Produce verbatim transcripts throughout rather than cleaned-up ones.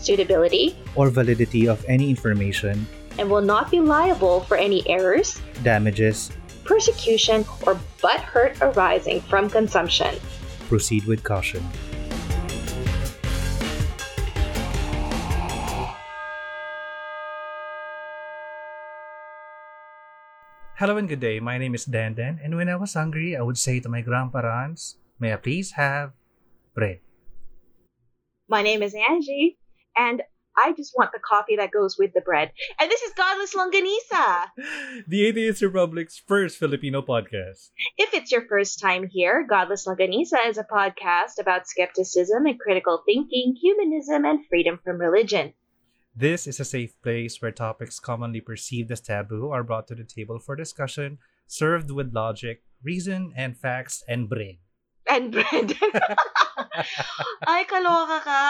suitability, or validity of any information, and will not be liable for any errors, damages, persecution, or butthurt arising from consumption. Proceed with caution. Hello and good day. My name is Dandan, and when I was hungry, I would say to my grandparents, "May I please have bread?" My name is Angie, and I just want the coffee that goes with the bread. And this is Godless Longganisa, the Atheist Republic's first Filipino podcast. If it's your first time here, Godless Longganisa is a podcast about skepticism and critical thinking, humanism, and freedom from religion. This is a safe place where topics commonly perceived as taboo are brought to the table for discussion, served with logic, reason, and facts, and bread. And bread. Ay, kaloka ka.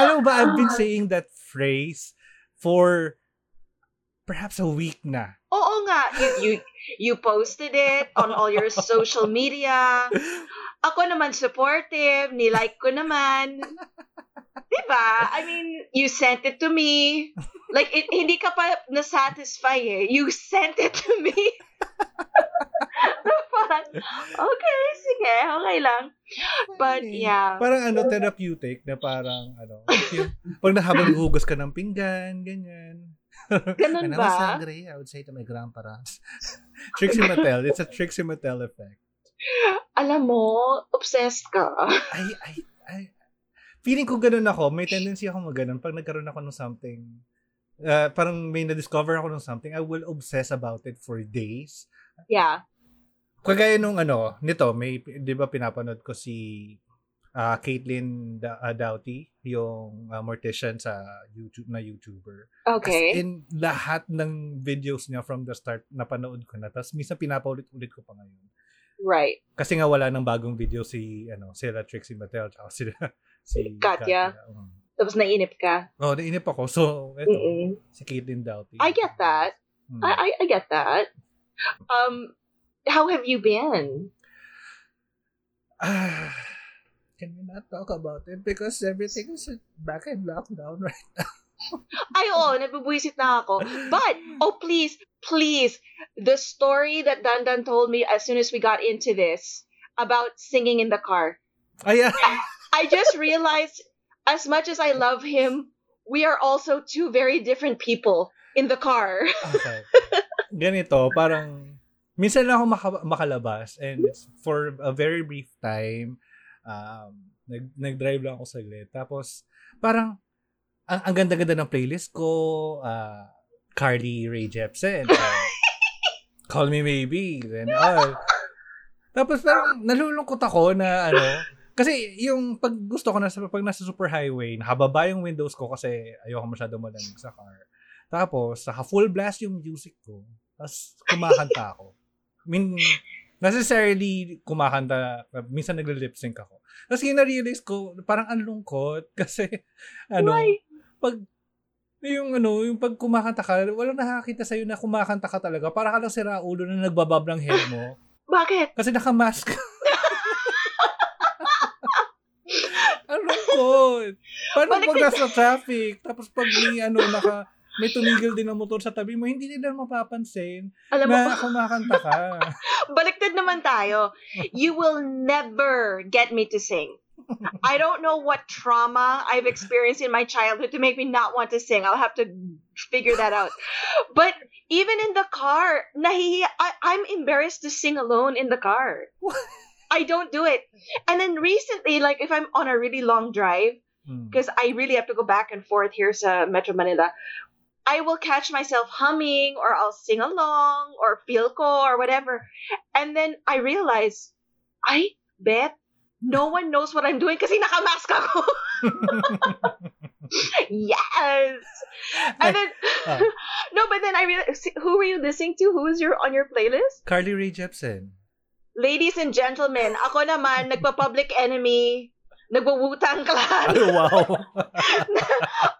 Alam ba, I've been saying that phrase for perhaps a week na. Oo nga. You, you, you posted it on all your social media. Ako naman supportive. Nilike ko naman. Diba? I mean, you sent it to me. Like, it, hindi ka pa nasatisfy eh. You sent it to me. Parang, okay, sige, okay lang. But, yeah. Parang ano, therapeutic na parang, ano, pag nahabang hugas ka ng pinggan, ganyan. Ganun ba? When I was hungry, I would say to my grandparents, Trixie Mattel, it's a Trixie Mattel effect. Alam mo, obsessed ka. Ay, ay, ay. Feeling ko ganun ako, may tendency ako maganon. Pag nagkaroon ako ng something, uh, parang may na-discover ako ng something, I will obsess about it for days. Yeah. Kagaya nung ano, nito, may, di ba pinapanood ko si uh, Caitlin D- uh, Doughty, yung uh, mortician sa YouTube, na YouTuber. Okay. As in, lahat ng videos niya from the start, napanood ko na. Tapos minsan pinapaulit-ulit ko pa ngayon. Right. Kasi nga wala ng bagong video si, ano, sila Trixie Mattel, tsaka sila, si Katya. Katya. Um, Tapos nainip ka. Oo, oh, nainip ako. So, eto, Mm-mm. si Caitlin Doughty. I get that. Hmm. I, I I get that. Um... How have you been? Uh, can we not talk about it? Because everything is back in lockdown right now. Ay, oo. Nabibuisit na ako. But, oh please, please, the story that Dandan told me as soon as we got into this about singing in the car. Oh, yeah. I just realized, as much as I love him, we are also two very different people in the car. Okay. Ganito, parang... Minsan lang ako maka- makalabas and for a very brief time, um, nag- nag-drive lang ako saglit. Tapos, parang, ang, ang ganda-ganda ng playlist ko, uh, Carly Rae Jepsen, uh, Call Me Maybe, and all. Tapos, parang, nalulungkot ako na, ano, kasi yung pag gusto ko, nasa, pag nasa superhighway, nakababa yung windows ko kasi ayoko masyado malamig sa car. Tapos, saka full blast yung music ko. Tapos, kumakanta ako. I mean, necessarily kumakanta, minsan nagle-lip-sync ako. Tapos yun na-realize ko, parang ang lungkot kasi, ano, why? Pag, yung ano, yung pag kumakanta ka, walang nakakita sa'yo na kumakanta ka talaga. Para ka lang si Raulo na nagbabab ng hair mo. Bakit? Kasi naka-mask. Ang lungkot. Paano pag nasa traffic? Tapos pag may, ano, naka, may tumigil din ang motor sa tabi mo, hindi nila mapapansin. Alam mo na ba? Kumakanta ka. Baliktad naman tayo. You will never get me to sing. I don't know what trauma I've experienced in my childhood to make me not want to sing. I'll have to figure that out. But even in the car, nahihiya, I- I'm embarrassed to sing alone in the car. I don't do it. And then recently, like if I'm on a really long drive, because hmm. I really have to go back and forth here sa Metro Manila, I will catch myself humming or I'll sing along or feel ko or whatever. And then I realize, I bet no one knows what I'm doing kasi nakamask ako. Yes. And then uh, no, but then I realized, who were you listening to? Who was your on your playlist? Carly Rae Jepsen. Ladies and gentlemen, ako naman nagpa-Public Enemy, nagwawutang clan. Oh, wow.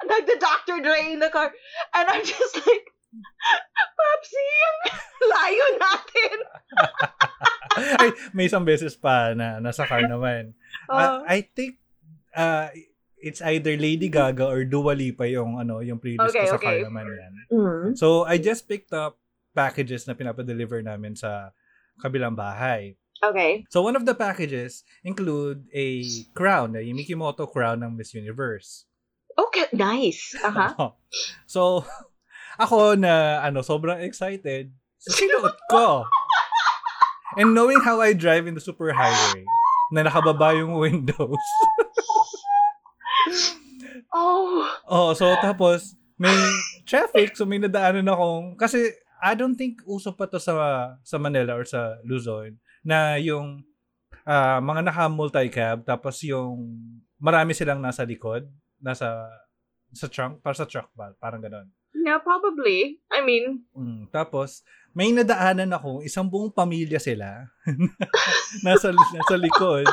Like the Doctor Dre in the car, and I'm just like, Popsy, ang layo natin. Ay, may isang beses pa na nasa car naman. Uh, I, I think uh, it's either Lady Gaga or Dua Lipa yung ano yung playlist okay, ko sa okay. car naman yan. Mm-hmm. So I just picked up packages na pinapa-deliver namin sa kabilang bahay. Okay. So one of the packages include a crown, a Mikimoto crown ng Miss Universe. Okay, nice. Uh-huh. So ako na ano sobrang excited, so sinuot ko. And knowing how I drive in the superhighway, na nakababa yung windows. Oh. Oh, so tapos may traffic, so may nadaanan akong kasi I don't think uso pa to sa sa Manila or sa Luzon na yung uh, mga naka-multi-cab tapos yung marami silang nasa likod, nasa sa trunk, para sa truck ba, parang ganoon. Yeah, probably. I mean, mm, tapos may nadaanan ako, isang buong pamilya sila nasa nasa likod.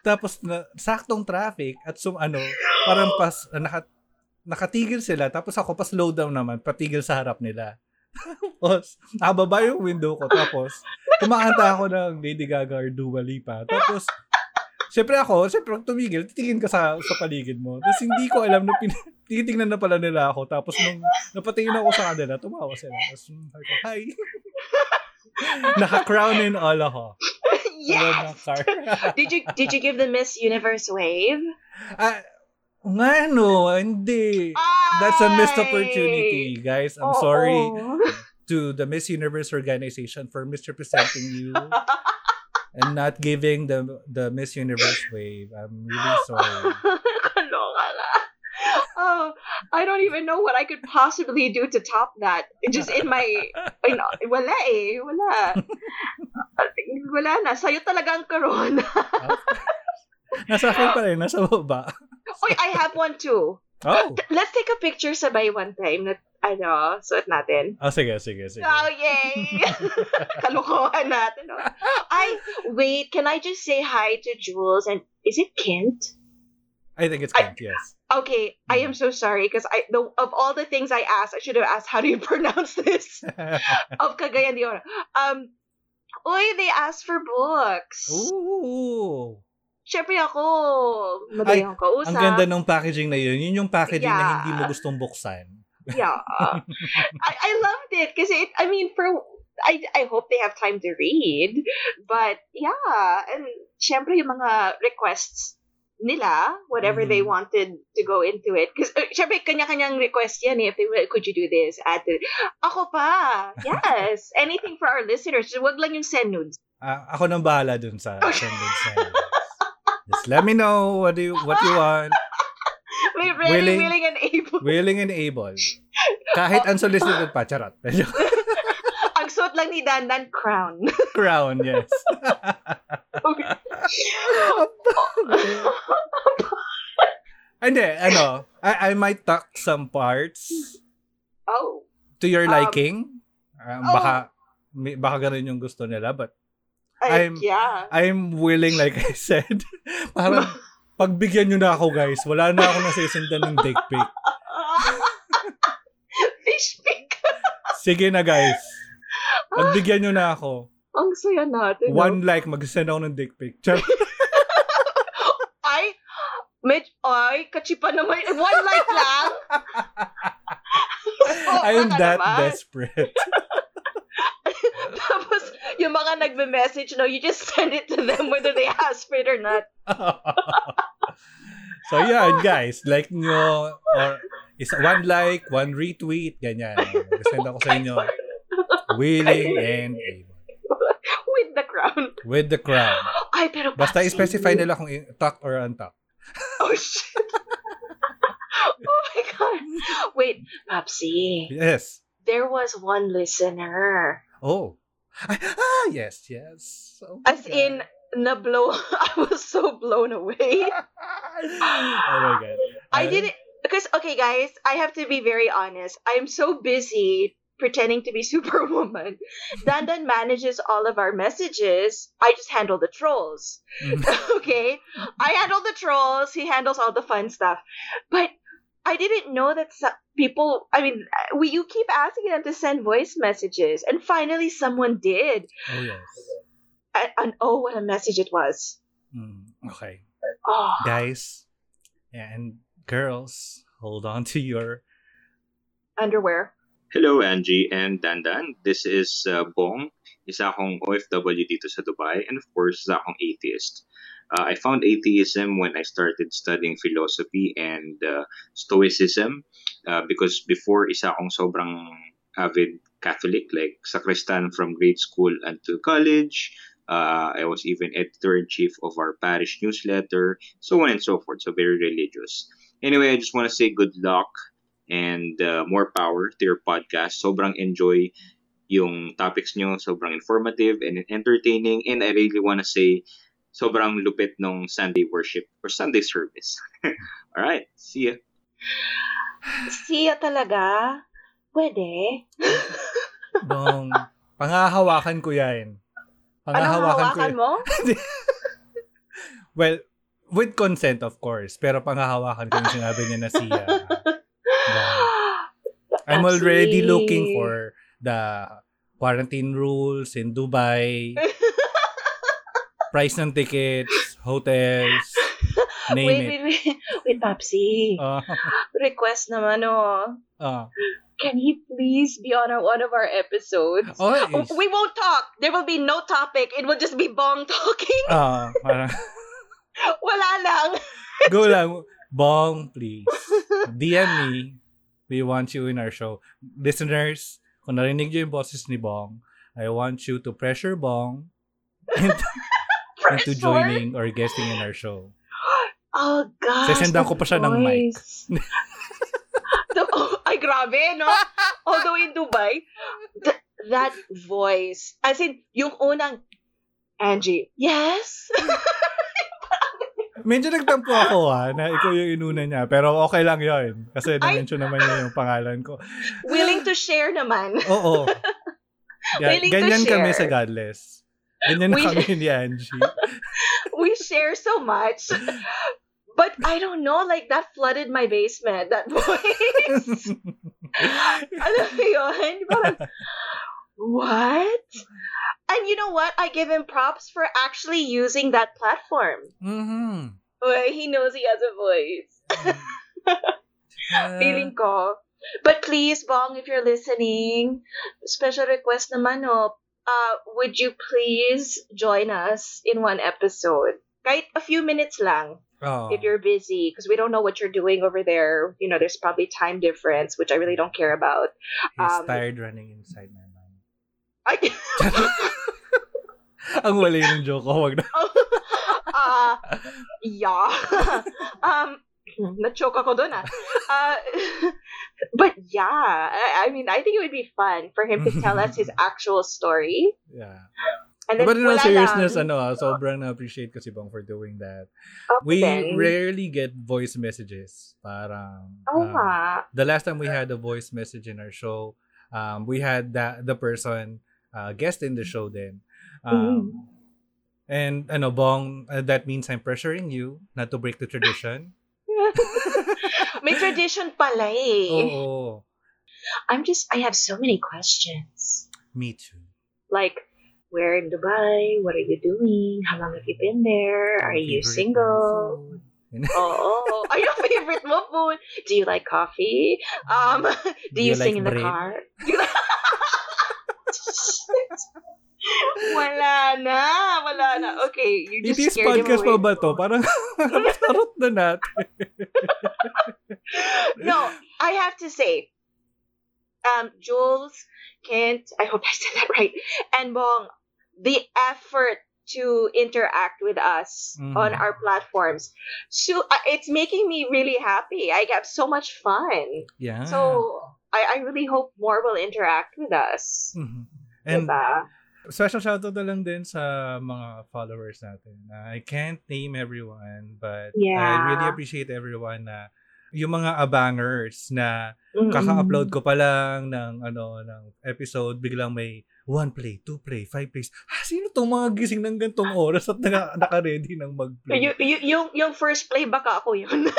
Tapos na, saktong traffic at sum ano, parang pas naka, nakatigil sila tapos ako pa slow down naman, patigil sa harap nila. Tapos, nakababa yung window ko. Tapos, kumakanta ako ng Lady Gaga or Dua Lipa. Tapos, syempre ako, syempre tumigil, titingin ka sa, sa paligid mo. Tapos, hindi ko alam na pin- titingnan na pala nila ako. Tapos, nung napatingin ako sa kanila, tumawa sila. Tapos, hi. Naka-crown in all ako. Yes! did you did you give the Miss Universe wave? Ah, uh, nga no, hindi. Ay! That's a missed opportunity, guys. I'm oh, sorry oh. to the Miss Universe organization for misrepresenting you and not giving the the Miss Universe wave. I'm really sorry. Oh, I don't even know what I could possibly do to top that. Just in my, in, wala eh, wala. Wala na, sa'yo talaga ang corona. Nasa akin pa rin, nasa baba. Oy, I have one too. Oh. Let's take a picture sabay one time. Nat, ano, suot natin. Oh, sige, sige, sige. Oh, yay! Kalukuhan natin. Oh. I, wait, can I just say hi to Jules and, is it Kent? I think it's Kent, I, yes. Okay, I am so sorry because I, the, of all the things I asked, I should have asked, how do you pronounce this? Of Cagayan de Oro. Um, Uy, they asked for books. Ooh. Siyempre ako, madaling kausap. Ang ganda ng packaging na yun. Yun yung packaging yeah. na hindi mo gustong buksan. Yeah. I, I loved it kasi, it, I mean, for I I hope they have time to read. But, yeah. And, siyempre, yung mga requests nila, whatever mm. they wanted to go into it. Kasi, uh, siyempre, kanya-kanyang request yan eh. If they, could you do this? At, ako pa. Yes. Anything for our listeners. Wag lang yung send nudes. Uh, ako nang bahala dun sa send nudes na yun. Just let me know what you what you want. May really willing, willing and able. Willing and able. Kahit unsolicited pa, charot. Ang suot lang ni Dandan, crown. Crown, yes. Okay. Hindi, ano, I, I might tuck some parts oh. to your um, liking. Um, oh. Baka, baka ganun yung gusto nila, but I'm yeah. I'm willing, like I said. Parang, pagbigyan nyo na ako, guys. Wala na ako nasisindan ng dick pic. Fish pic. Sige na, guys. Pagbigyan nyo na ako. Ang saya natin. One no? like, mag-send ako ng dick pic. Ay, med- ay, kachipa naman. One like lang? Oh, I am that naman. Desperate. Tapos, yung mga nagme-message, no, you just send it to them whether they ask for it or not. So, yeah, guys, like nyo, or is one like, one retweet, ganyan. Send ako sa inyo. Willing and able. With the crown. With the crown. Ay, pero basta i-specify nila kung tuck or untuck. Oh, shit. Oh, my God. Wait, Popsy. Yes. There was one listener. Oh. I, ah, yes, yes. Oh As God. in, na blow, I was so blown away. Oh my God. I didn't, because, okay, guys, I have to be very honest. I'm so busy pretending to be Superwoman. Dandan manages all of our messages. I just handle the trolls. Okay? I handle the trolls. He handles all the fun stuff. But I didn't know that some people, I mean, we, you keep asking them to send voice messages. And finally, someone did. Oh, yes. And, and oh, what a message it was. Mm, okay. Oh. Guys and girls, hold on to your underwear. Hello, Angie and Dandan. This is uh, Bong, isa akong O F W dito sa Dubai, and of course, isa akong atheist. Uh, I found atheism when I started studying philosophy and uh, stoicism uh, because before, isa akong sobrang avid Catholic, like sacristan from grade school until college. Uh, I was even editor-in-chief of our parish newsletter, so on and so forth, so very religious. Anyway, I just want to say good luck and uh, more power to your podcast. Sobrang enjoy yung topics nyo, sobrang informative and entertaining, and I really want to say sobrang lupit nung Sunday worship or Sunday service. Alright, see ya. See ya talaga? Pwede? Bong, pangahawakan ko yan. Pangahawakan ko yan. Mo? Well, with consent of course, pero pangahawakan ko yung sinabi niya na siya. I'm already looking for the quarantine rules in Dubai. Price ng tickets, hotels, name wait, it. Wait, wait, wait. Wait, Papsi. Uh, Request naman, oh. Uh, Can he please be on a, one of our episodes? Oh, is... We won't talk. There will be no topic. It will just be Bong talking. Uh, parang... Wala lang. Go lang. Bong, please. D M me. We want you in our show. Listeners, kung narinig niyo yung boses ni Bong, I want you to pressure Bong into, pressure? into joining or guesting in our show. Oh, gosh. Sesendan ko pa siya voice. Ng mic. Ay, grabe, no? Although in Dubai, th- that voice. As in, yung unang, Angie, yes? Medyo nagtampo ako ha, na ikaw yung inuna niya. Pero okay lang yun. Kasi na-mention naman niya yung pangalan ko. Willing to share naman. Oo. Yeah, willing ganyan to share. Kami sa Godless. Ganyan we, kami ni Angie. We share so much. But I don't know, like that flooded my basement, that voice. Alam mo yun? Parang, what? And you know what? I give him props for actually using that platform. Mm-hmm. Well, he knows he has a voice. Yeah. Feeling ko. But please, Bong, if you're listening, special request naman, oh, uh, would you please join us in one episode? Kahit a few minutes lang. Oh. If you're busy, because we don't know what you're doing over there. You know, there's probably time difference, which I really don't care about. He's um, tired running inside my mind. I... Ang wala yung joke ko. Wag na. uh, yeah. um, na-choke ako dun, ah. Uh, but yeah, I, I mean, I think it would be fun for him to tell us his actual story. Yeah. And then, but in all seriousness, ano, ah, sobrang na-appreciate ko si Bong for doing that. Okay. We rarely get voice messages. Parang, oh, um, ah. The last time we had a voice message in our show, Um, we had that the person uh, guest in the show then, um, mm-hmm. and ano Bong, uh, that means I'm pressuring you not to break the tradition. May tradition pala eh. Oh, I'm just I have so many questions. Me too. Like, where in Dubai? What are you doing? How long have you been there? Are you single? Oh, are your favorite mo food? Do you like coffee? Um, do, do you, you sing like in the bread? Car? Wala na, wala na. Okay, you just it scared him away. It is podcast pa ba to? Parang tarot na natin. No, I have to say, um, Jules, Kent, I hope I said that right, and Bong, the effort to interact with us mm-hmm. on our platforms. So uh, it's making me really happy. I have so much fun. Yeah. So I, I really hope more will interact with us. Mm-hmm. And diba? Special shout out na lang din sa mga followers natin. Uh, I can't name everyone, but yeah. I really appreciate everyone na yung mga abangers na kaka-upload ko pa lang ng ano ng episode, biglang may one play, two play, five plays. Ah, sino tong mga gising ng gantong oras at naka, naka-ready ng mag-play? Y- y- yung, yung first play, baka ako yun.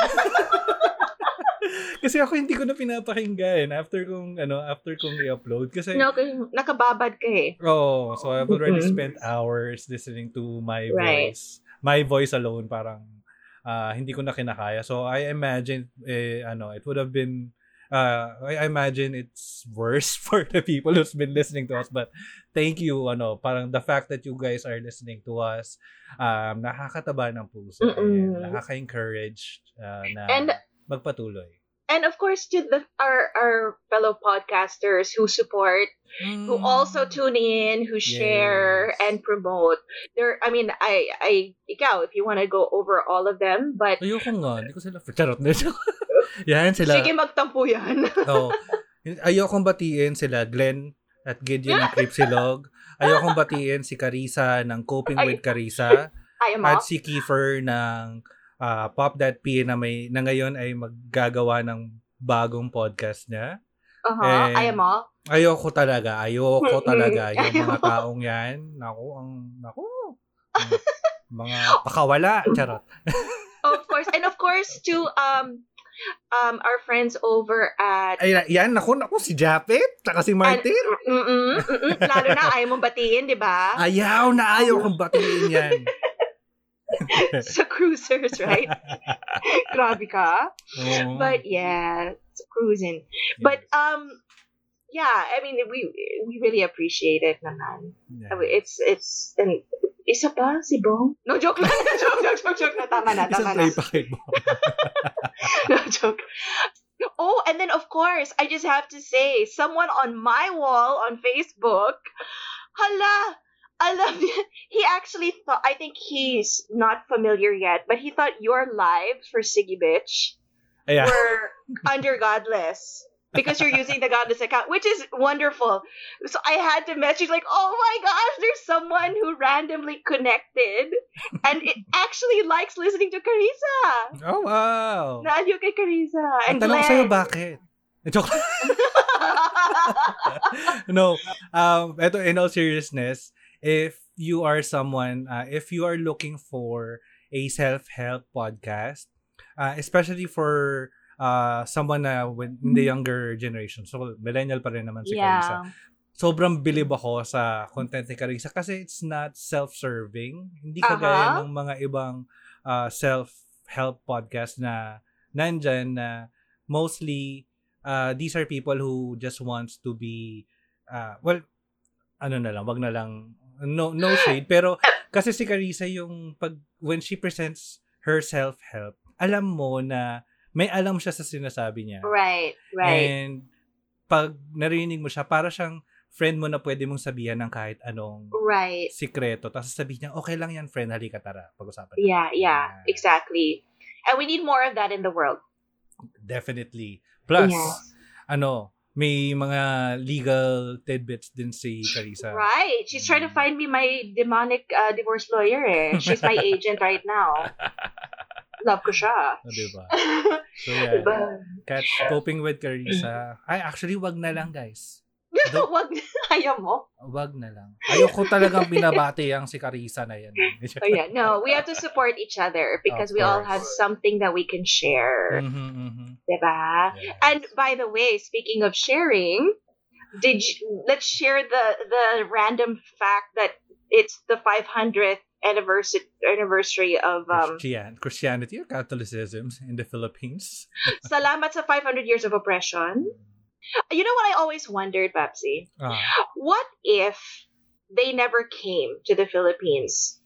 Kasi ako hindi ko na pinapakinggan after kung, ano, after kung i-upload. Kasi, no, kasi nakababad ka eh. Oo. Oh, so I've already mm-hmm. spent hours listening to my right. voice. My voice alone, parang uh, hindi ko na kinakaya. So I imagine, eh, ano, it would have been Uh, I imagine it's worse for the people who's been listening to us, but thank you, ano, parang the fact that you guys are listening to us, um, nakakataba ng puso, and nakaka-encourage uh, na and, magpatuloy. And of course, to the, our our fellow podcasters who support, mm. who also tune in, who share yes. and promote. There, I mean, I, I, ikaw, if you want to go over all of them, but ayoko nga, hindi ko sila charot na siya. Yan sila. Sige, magtampo yan. Oo. Ayokong batiin sila Glenn at Gideon ng Cripsilog. Ayokong batiin si Carissa ng Coping Ay. with Carissa. At si Kiefer ng uh, Pop That P na, may, na ngayon ay maggagawa ng bagong podcast niya. Uh-huh. And ayaw mo? Ayoko talaga. Ayoko talaga. Yung mga taong yan. Naku, ang, naku. Mga pakawala. Charot. Of course. And of course, to, um, Um, our friends over at... Ay, yan, naku, naku, si Japet, saka si Martin. Mm-mm, mm-mm, lalo na, ayaw mong batiin, di ba? Ayaw na, ayaw kong batiin yan. Sa cruisers, right? Grabe ka. Oh. But yeah, it's cruising. Yes. But, um, yeah, I mean, we we really appreciate it naman. Yeah. It's, it's, and... Isa pa, si Bong? No, joke na. joke, joke, joke, joke na. Tama na, tama na. Isang play pa kay Bong. No, joke. Oh, and then of course, I just have to say, someone on my wall on Facebook, hala, alam niya, he actually thought, I think he's not familiar yet, but he thought your lives for Siggy Bitch yeah. were under Godless. Because you're using the Godless account, which is wonderful. So I had to message like, oh my gosh, there's someone who randomly connected and it actually likes listening to Carissa. Oh, wow. Naaliw kay Carissa. And ang tanong sa'yo, bakit? No, um, eto, in all seriousness, if you are someone, uh, if you are looking for a self-help podcast, uh, especially for... Uh, someone na uh, in the younger generation. So, millennial pa rin naman si yeah. Carissa. Sobrang bilib ako sa content ni Carissa kasi it's not self-serving. Hindi kagaya uh-huh. ng mga ibang uh, self-help podcast na nandyan na mostly uh, these are people who just wants to be uh, well, ano na lang, wag na lang, no, no shade. Pero kasi si Carissa yung pag, when she presents her self-help, alam mo na may alam siya sa sinasabi niya. Right, right. And pag narinig mo siya, para siyang friend mo na pwede mong sabihan ng kahit anong right. sikreto. Tapos sabihin niya, okay lang yan, friend. Halika, tara. Pag-usapan natin. Yeah, yeah, yeah. Exactly. And we need more of that in the world. Definitely. Plus, yeah. ano, may mga legal tidbits din si Carissa. Right. She's trying to find me my demonic uh, divorce lawyer eh. She's my agent right now. Love ko siya. O, diba? So, yeah. Diba? Catch Coping with Carissa. Ay, actually, wag na lang, guys. Do- wag na. Ayaw mo? Wag na lang. Ayoko talagang binabati ang si Carissa na yan. Oh, yeah. No, we have to support each other because we all have something that we can share. Mm-hmm, mm-hmm. Diba? Yes. And by the way, speaking of sharing, did you, let's share the, the random fact that it's the five hundredth anniversary anniversary of um, Christianity or Catholicism in the Philippines. Salamat sa five hundred years of oppression. You know what I always wondered, Babsy? Uh-huh. What if they never came to the Philippines?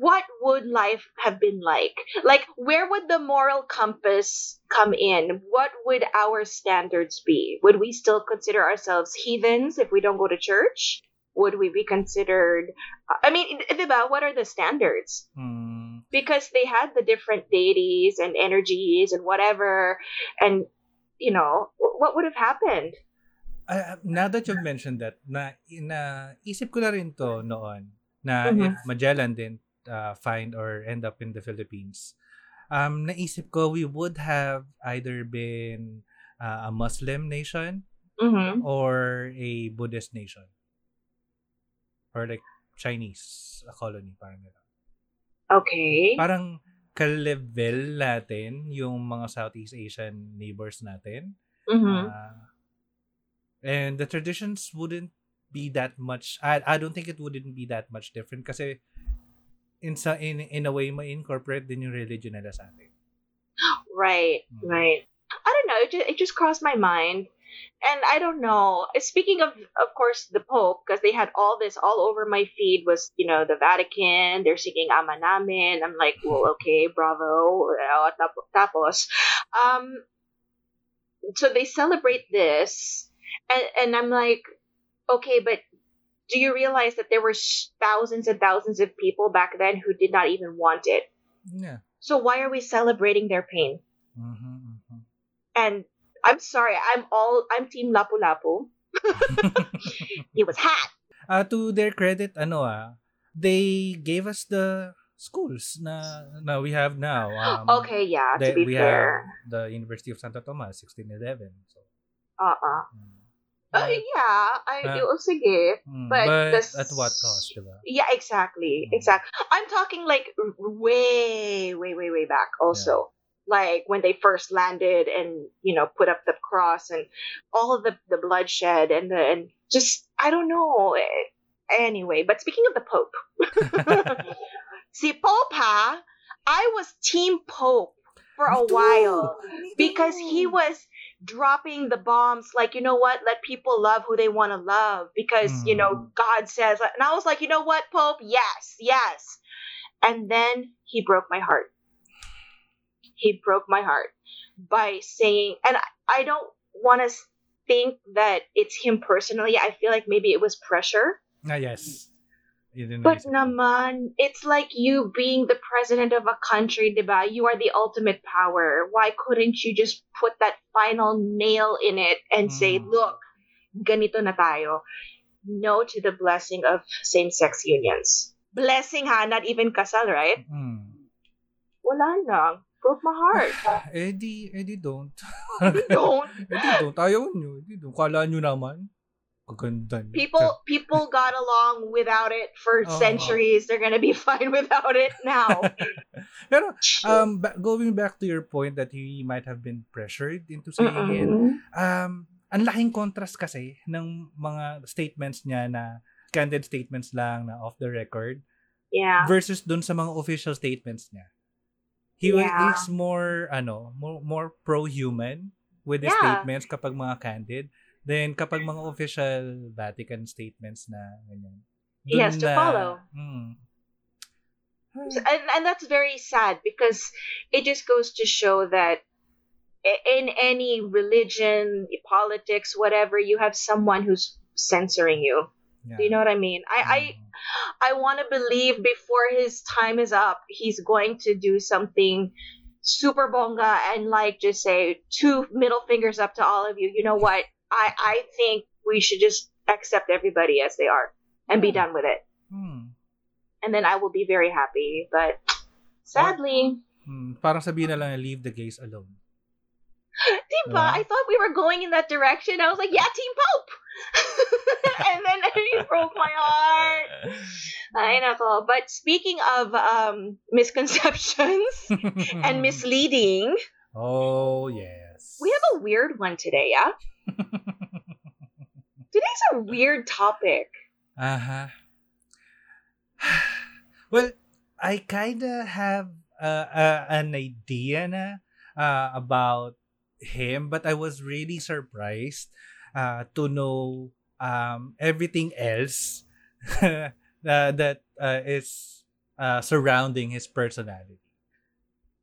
What would life have been like? Like, where would the moral compass come in? What would our standards be? Would we still consider ourselves heathens if we don't go to church? Would we be considered? I mean, diba, what are the standards? Mm. Because they had the different deities and energies and whatever, and you know, what would have happened? Uh, now that you've mentioned that, na, na isip ko na rin to noon na mm-hmm. if Magellan didn't uh, find or end up in the Philippines, um, naisip ko we would have either been uh, a Muslim nation mm-hmm. or a Buddhist nation. Or like Chinese, a colony, parang nila. Okay. Parang ka-level natin yung mga Southeast Asian neighbors natin. Mm-hmm. Uh, and the traditions wouldn't be that much. I I don't think it wouldn't be that much different kasi in sa in, in a way ma-incorporate din yung religion nila sa atin. Right, mm-hmm. right. I don't know. It just, it just crossed my mind. And I don't know. Speaking of, of course, the Pope, because they had all this all over my feed was, you know, the Vatican. They're singing Ama Namin. I'm like, well, okay, bravo. Tapos. Um, so they celebrate this. And, and I'm like, okay, but do you realize that there were thousands and thousands of people back then who did not even want it? Yeah. So why are we celebrating their pain? Mm-hmm, mm-hmm. And I'm sorry, I'm all, I'm team Lapu-Lapu. It was hot. Uh, to their credit, ano ah, they gave us the schools na, na we have now. Um, okay, yeah, to be we fair. Have the University of Santo Tomas, sixteen eleven. So. Uh-uh. Mm. Uh, yeah, I, uh, it was sige. Mm, but but the, at what cost, diba? Yeah, exactly, mm. exactly. I'm talking like way, way, way, way back also. Yeah. Like when they first landed and, you know, put up the cross and all of the, the bloodshed and the, and just, I don't know. Anyway, but speaking of the Pope, si Pope, ha, I was team Pope for a Dude. while because he was dropping the bombs. Like, you know what? Let people love who they want to love because, mm. you know, God says, and I was like, you know what, Pope? Yes, yes. And then he broke my heart. He broke my heart by saying, and I, I don't want to think that it's him personally. I feel like maybe it was pressure. Ah, yes. But naman, it's like you being the president of a country, diba? You are the ultimate power. Why couldn't you just put that final nail in it and mm. say, look, ganito na tayo. No to the blessing of same-sex unions. Blessing, ha? Not even kasal, right? Mm. Wala lang. Broke my heart. Eddie, Eddie don't. Eddie don't. Eddie don't. Ayaw nyo. Eddie don't. Kala nyo naman. Kaganda nyo. People, people got along without it for oh, centuries. Oh. They're gonna be fine without it now. Pero, um, going back to your point that he might have been pressured into saying it, um, ang laking contrast kasi ng mga statements niya na candid statements lang na off the record yeah. versus dun sa mga official statements niya. He yeah. is more ano, more, more pro-human with his yeah. statements kapag mga candid then kapag mga official Vatican statements na ganyan. He has to na, follow. Mm, and and that's very sad because it just goes to show that in any religion, politics, whatever, you have someone who's censoring you. Yeah. Do you know what I mean? I I, I want to believe before his time is up, he's going to do something super bonga and like just say two middle fingers up to all of you. You know what? I, I think we should just accept everybody as they are and be done with it. Hmm. And then I will be very happy. But sadly... Hmm. Parang sabihin na lang, leave the gays alone. Diba? Yeah. I thought we were going in that direction. I was like, yeah, Team Pope! And then he broke my heart. Ay, nako. But speaking of um, misconceptions and misleading. Oh, yes. We have a weird one today, yeah? Today's a weird topic. Uh-huh. Well, I kind of have uh, uh, an idea na, uh, about him, but I was really surprised uh, to know um, everything else uh, that uh, is uh, surrounding his personality.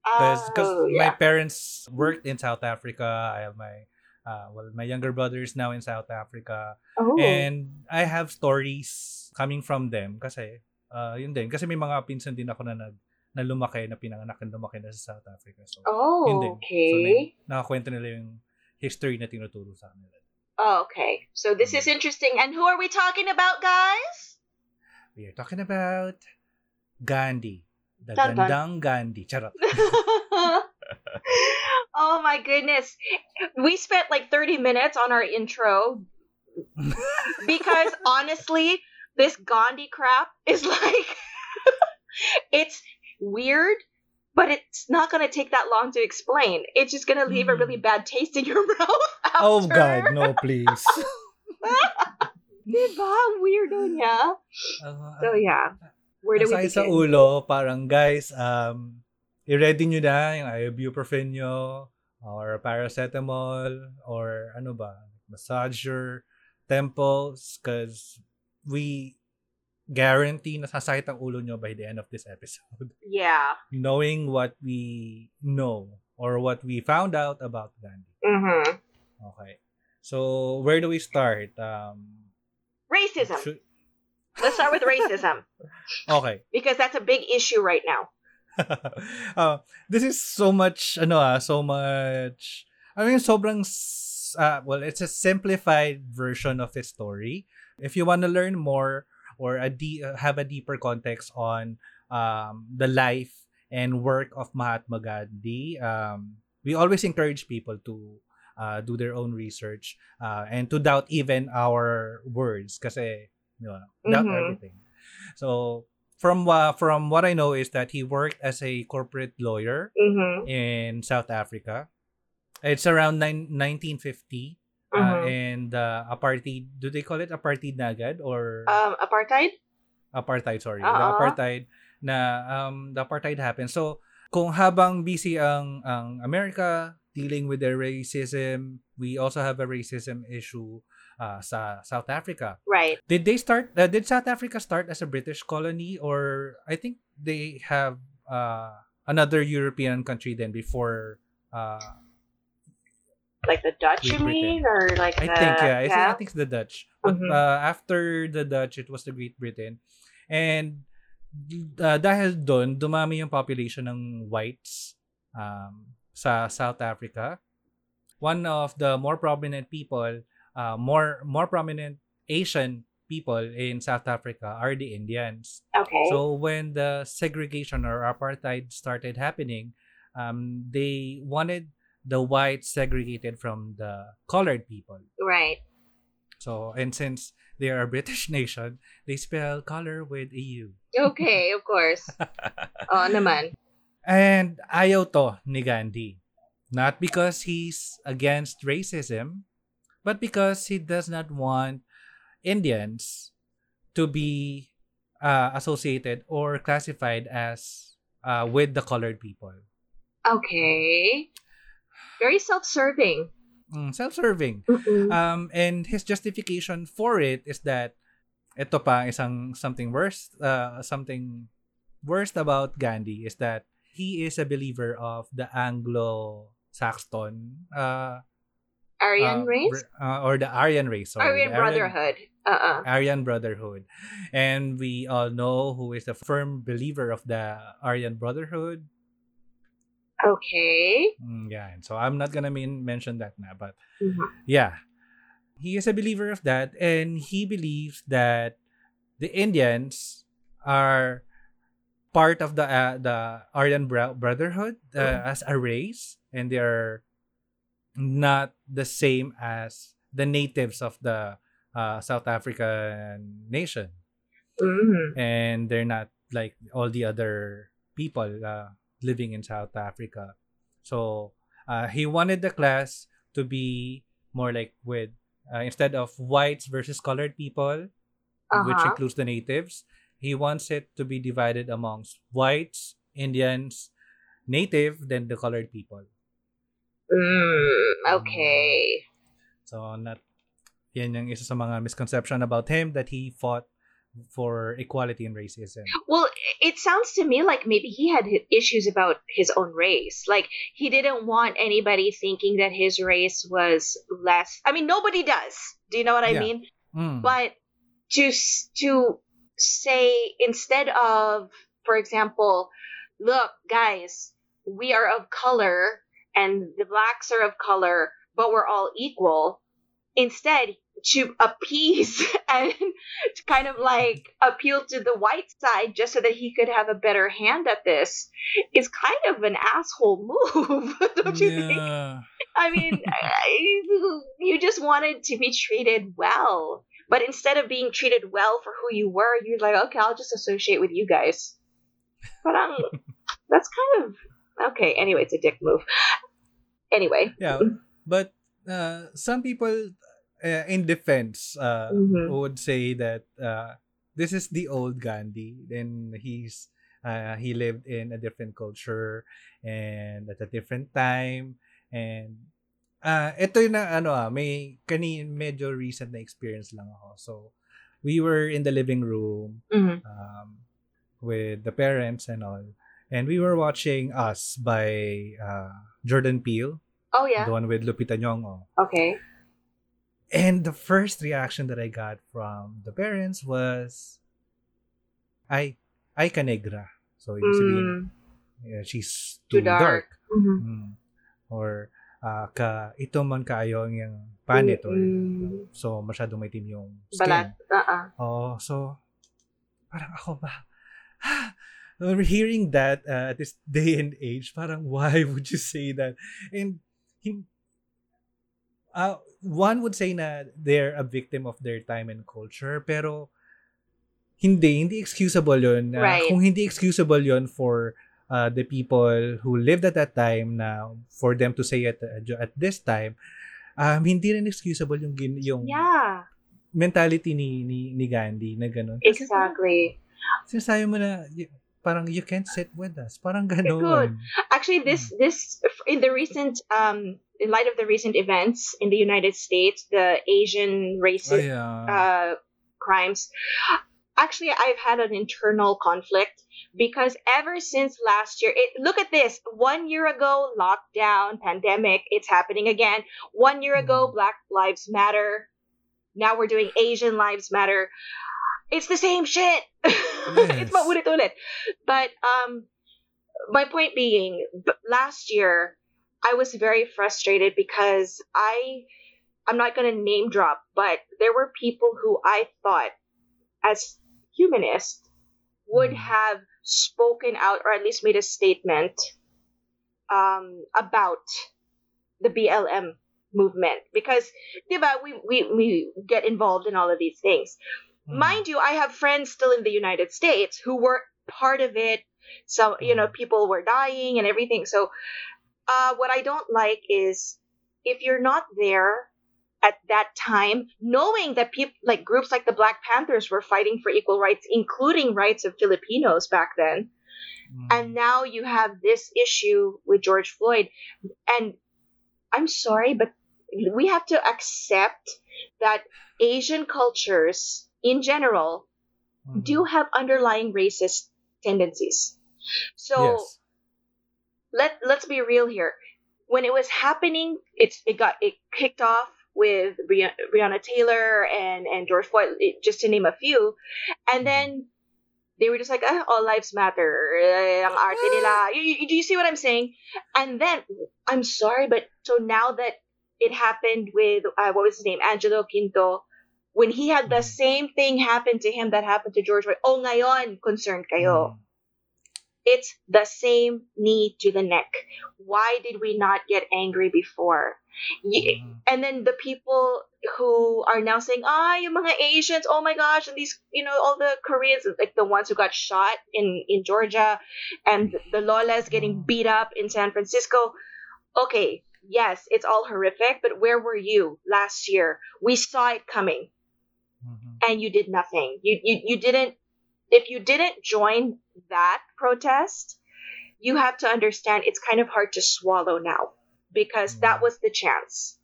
Because oh, yeah. my parents worked in South Africa. I have my uh, well, my younger brother is now in South Africa, oh. and I have stories coming from them. Kasi uh, yun din. Kasi may mga pinsan din ako na nag. na lumaki, na pinanganak na lumaki na sa South Africa. So, oh, din. Okay. So, nakakwento nila yung history na tinuturo sa kanila. Oh, okay. So, this is interesting. And who are we talking about, guys? We are talking about Gandhi. The Dandan. Gandang Gandhi. Charot. Oh my goodness. We spent like thirty minutes on our intro because honestly, this Gandhi crap is like, it's weird, but it's not going to take that long to explain. It's just going to leave mm. a really bad taste in your mouth after. Oh God, no, please. Diba? Weirdo niya. Uh, so yeah. Where do we begin? Sa ulo, parang guys, um, i-ready nyo na yung ibuprofen nyo or paracetamol or ano ba, massage your temples because we guarantee nasasakit ang ulo nyo by the end of this episode. Yeah. Knowing what we know or what we found out about Gandhi. Mm-hmm. Okay. So, where do we start? Um, racism. Should... Let's start with racism. Okay. Because that's a big issue right now. uh, this is so much, ano ah, so much, I mean, sobrang, uh, well, it's a simplified version of his story. If you want to learn more or a de- have a deeper context on um, the life and work of Mahatma Gandhi, um, we always encourage people to uh, do their own research uh, and to doubt even our words kasi, you know, doubt mm-hmm. everything. So, From uh, from what I know is that he worked as a corporate lawyer mm-hmm. in South Africa. It's around ni- nineteen fifty, mm-hmm. uh, and uh, apartheid. Do they call it apartheid nagad or um, apartheid? Apartheid, sorry, uh-huh. the apartheid. Na um, the apartheid happened. So, kung habang busy ang ang America dealing with their racism, we also have a racism issue. Uh, sa South Africa. Right. Did they start, uh, did South Africa start as a British colony or I think they have uh, another European country then before uh, like the Dutch you mean? Or like I the, think, yeah. yeah. I think it's the Dutch. Mm-hmm. But uh, after the Dutch, it was the Great Britain. And uh, dahil doon, dumami yung population ng whites um, sa South Africa. One of the more prominent people Uh, more more prominent Asian people in South Africa are the Indians. Okay. So when the segregation or apartheid started happening, um, they wanted the whites segregated from the colored people. Right. So and since they are a British nation, they spell color with a U. Okay, of course. Oh, naman. And ayaw to ni Gandhi, not because he's against racism. But because he does not want Indians to be uh, associated or classified as uh, with the colored people. Okay. Very self-serving. Mm, self-serving. Mm-mm. Um, and his justification for it is that ito pa isang something worse. Uh, something worse about Gandhi is that he is a believer of the Anglo-Saxon. Uh, Aryan uh, race? Uh, or the Aryan race. Sorry. Aryan Brotherhood. Uh-uh. Aryan Brotherhood. And we all know who is a firm believer of the Aryan Brotherhood. Okay. Mm, yeah. So I'm not going to mention that now. But mm-hmm. yeah. He is a believer of that. And he believes that the Indians are part of the uh, the Aryan bro- Brotherhood uh, mm-hmm. as a race. And they are not the same as the natives of the uh, South African nation. Mm-hmm. And they're not like all the other people uh, living in South Africa. So uh, he wanted the class to be more like with, uh, instead of whites versus colored people, uh-huh. which includes the natives, he wants it to be divided amongst whites, Indians, native, then the colored people. Mm, okay. So, not, yan yung isa sa mga misconception about him that he fought for equality and racism. Well, it sounds to me like maybe he had issues about his own race. Like, he didn't want anybody thinking that his race was less. I mean, nobody does. Do you know what I yeah. mean? Mm. But to to say, instead of, for example, look, guys, we are of color, and the blacks are of color, but we're all equal. Instead, to appease and to kind of like appeal to the white side just so that he could have a better hand at this is kind of an asshole move, don't you yeah. think? I mean, you just wanted to be treated well. But instead of being treated well for who you were, you're like, okay, I'll just associate with you guys. But um, that's kind of, okay, anyway, it's a dick move. Anyway. Yeah, but uh, some people, uh, in defense, uh, mm-hmm. would say that uh, this is the old Gandhi. Then he's uh, he lived in a different culture and at a different time. And Ah, uh, ito yung na, ano ah, may kani medyo recent na experience lang ako. So, we were in the living room mm-hmm. um, with the parents and all. And we were watching Us by uh, Jordan Peele. Oh, yeah. The one with Lupita Nyong'o. Okay. And the first reaction that I got from the parents was, ay, ay ka negra. So, ibig sabihin, mm. yeah, she's too, too dark. dark. Mm-hmm. Mm. Or, Uh, ka, ito man kaayong yung panit or mm-hmm. so masyadong maitim yung skin. Balat. Uh-uh. Oh, so parang ako ba? We're hearing that uh, at this day and age, parang why would you say that? And he, uh, one would say na they're a victim of their time and culture, pero hindi, hindi excusable yun. Uh, right. Kung hindi excusable yun for Uh, the people who lived at that time now, for them to say at at this time, um, hindi rin excusable yung yung yeah. mentality ni, ni ni Gandhi na ganun. Exactly. Sinasabi mo na parang you can't sit with us, parang ganun. Actually, this this in the recent um in light of the recent events in the United States, the Asian racist oh, yeah. uh, crimes. Actually, I've had an internal conflict. Because ever since last year, it, look at this. One year ago, lockdown, pandemic, it's happening again. One year ago, Black Lives Matter. Now we're doing Asian Lives Matter. It's the same shit. Yes. It's paulit-ulit. But um, my point being, last year, I was very frustrated because I, I'm not going to name drop, but there were people who I thought, as humanists, would have spoken out or at least made a statement um, about the B L M movement. Because, diba, we, we, we get involved in all of these things. Mm. Mind you, I have friends still in the United States who were part of it. So, you know, people were dying and everything. So uh, what I don't like is if you're not there at that time, knowing that people like groups like the Black Panthers were fighting for equal rights, including rights of Filipinos back then. Mm. And now you have this issue with George Floyd. And I'm sorry, but we have to accept that Asian cultures in general mm. do have underlying racist tendencies. So yes. let, let's be real here. When it was happening, it's, it got, it kicked off with Bre- Breonna Taylor and, and George Floyd, just to name a few. And then they were just like, ah, all lives matter. Ang arte nila. Do you see what I'm saying? And then, I'm sorry, but so now that it happened with, uh, what was his name, Angelo Quinto, when he had the same thing happen to him that happened to George Floyd, oh, ngayon, concerned kayo. It's the same knee to the neck. Why did we not get angry before? Yeah. And then the people who are now saying, ah, yung mga Asians, oh my gosh, and these, you know, all the Koreans, like the ones who got shot in, in Georgia and the Lolas getting beat up in San Francisco. Okay, yes, it's all horrific, but where were you last year? We saw it coming mm-hmm. and you did nothing. You, you, you didn't, if you didn't join that protest, you have to understand it's kind of hard to swallow now. Because that was the chance.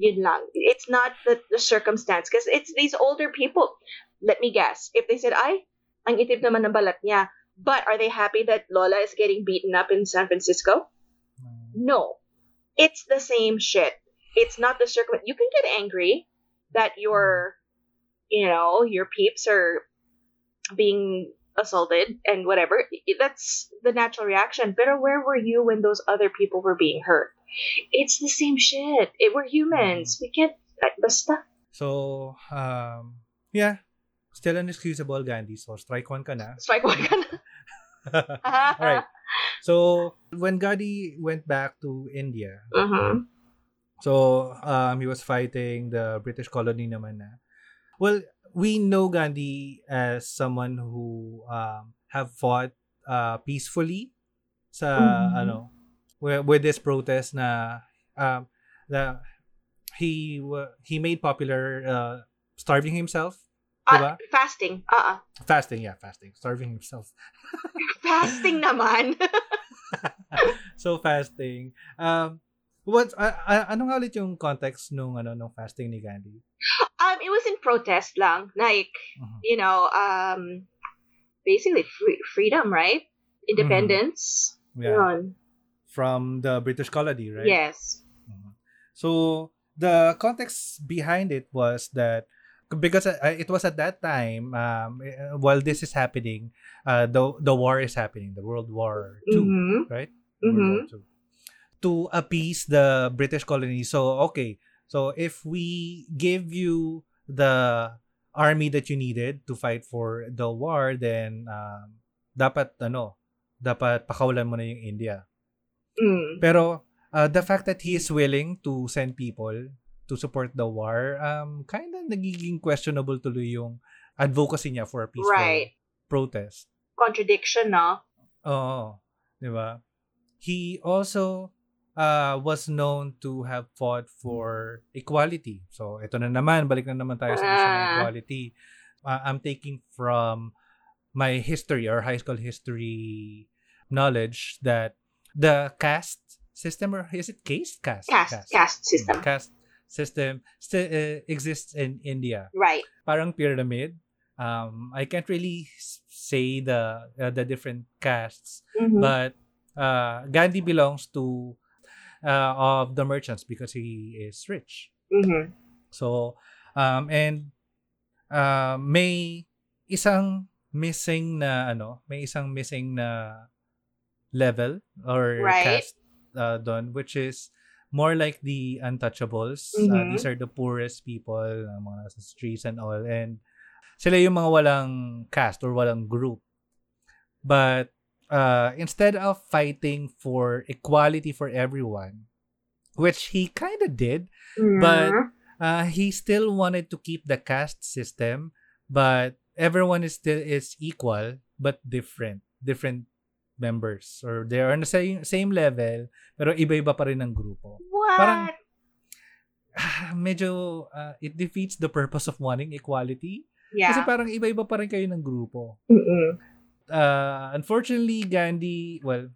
Yun lang. It's not the, the circumstance. Because it's these older people. Let me guess. If they said, ay, ang itim naman ng balat niya. But are they happy that Lola is getting beaten up in San Francisco? No. It's the same shit. It's not the circumstance. You can get angry that your, you know, your peeps are being assaulted and whatever. That's the natural reaction. But where were you when those other people were being hurt? It's the same shit. It, we're humans. We can't, like, basta. So, um, yeah. Still inexcusable, Gandhi. So, strike one ka na. Strike one ka na. Alright. So, when Gandhi went back to India, uh-huh. so, um, he was fighting the British colony naman na. Well, we know Gandhi as someone who um, have fought uh, peacefully sa, mm-hmm. ano, with, with this protest na, um, na he he made popular uh, starving himself. Uh, fasting. Uh-uh. Fasting, yeah, fasting. Starving himself. Fasting naman. So, fasting. Um, what, uh, uh, ano nga ulit yung context nung, ano, nung fasting ni Gandhi? Um, it was in protest lang. Like, uh-huh. you know, um, basically free, freedom, right? Independence. Mm-hmm. Yeah. Yun. From the British colony, right? Yes. Mm-hmm. So, the context behind it was that because it was at that time, um, while this is happening, uh, the the war is happening, the World War Two, mm-hmm. right? Mm-hmm. World War Two. To appease the British colony. So okay, so if we give you the army that you needed to fight for the war, then um, dapat ano, dapat pakawalan mo na yung India. Mm. Pero uh, the fact that he is willing to send people to support the war, um, kind of nagiging questionable tuloy yung advocacy niya for a peaceful right. protest. Contradiction, no? Oo. Diba? He also uh, was known to have fought for equality. So, ito na naman. Balik na naman tayo sa issue ng equality. Uh, I'm taking from my history or high school history knowledge that the caste system, or is it caste? Caste. Caste, caste. caste system. Caste system st- uh, exists in India. Right. Parang pyramid. Um, I can't really say the uh, the different castes, mm-hmm. but uh, Gandhi belongs to uh, of the merchants because he is rich. Mm-hmm. So, um, and uh, may isang missing na ano, may isang missing na level or right. caste uh, doon, which is more like the untouchables. Mm-hmm. Uh, these are the poorest people, uh, mga nasa streets and all. And sila yung mga walang caste or walang group. But uh, instead of fighting for equality for everyone, which he kind of did, mm-hmm. but uh, he still wanted to keep the caste system. But everyone is still is equal but different. Different members, or they are on the same, same level pero iba-iba pa rin ang grupo. What? Parang ah, medyo uh, it defeats the purpose of wanting equality. Yeah. Kasi parang iba-iba pa rin kayo ng grupo. Mm-mm. Uh, unfortunately, Gandhi, well,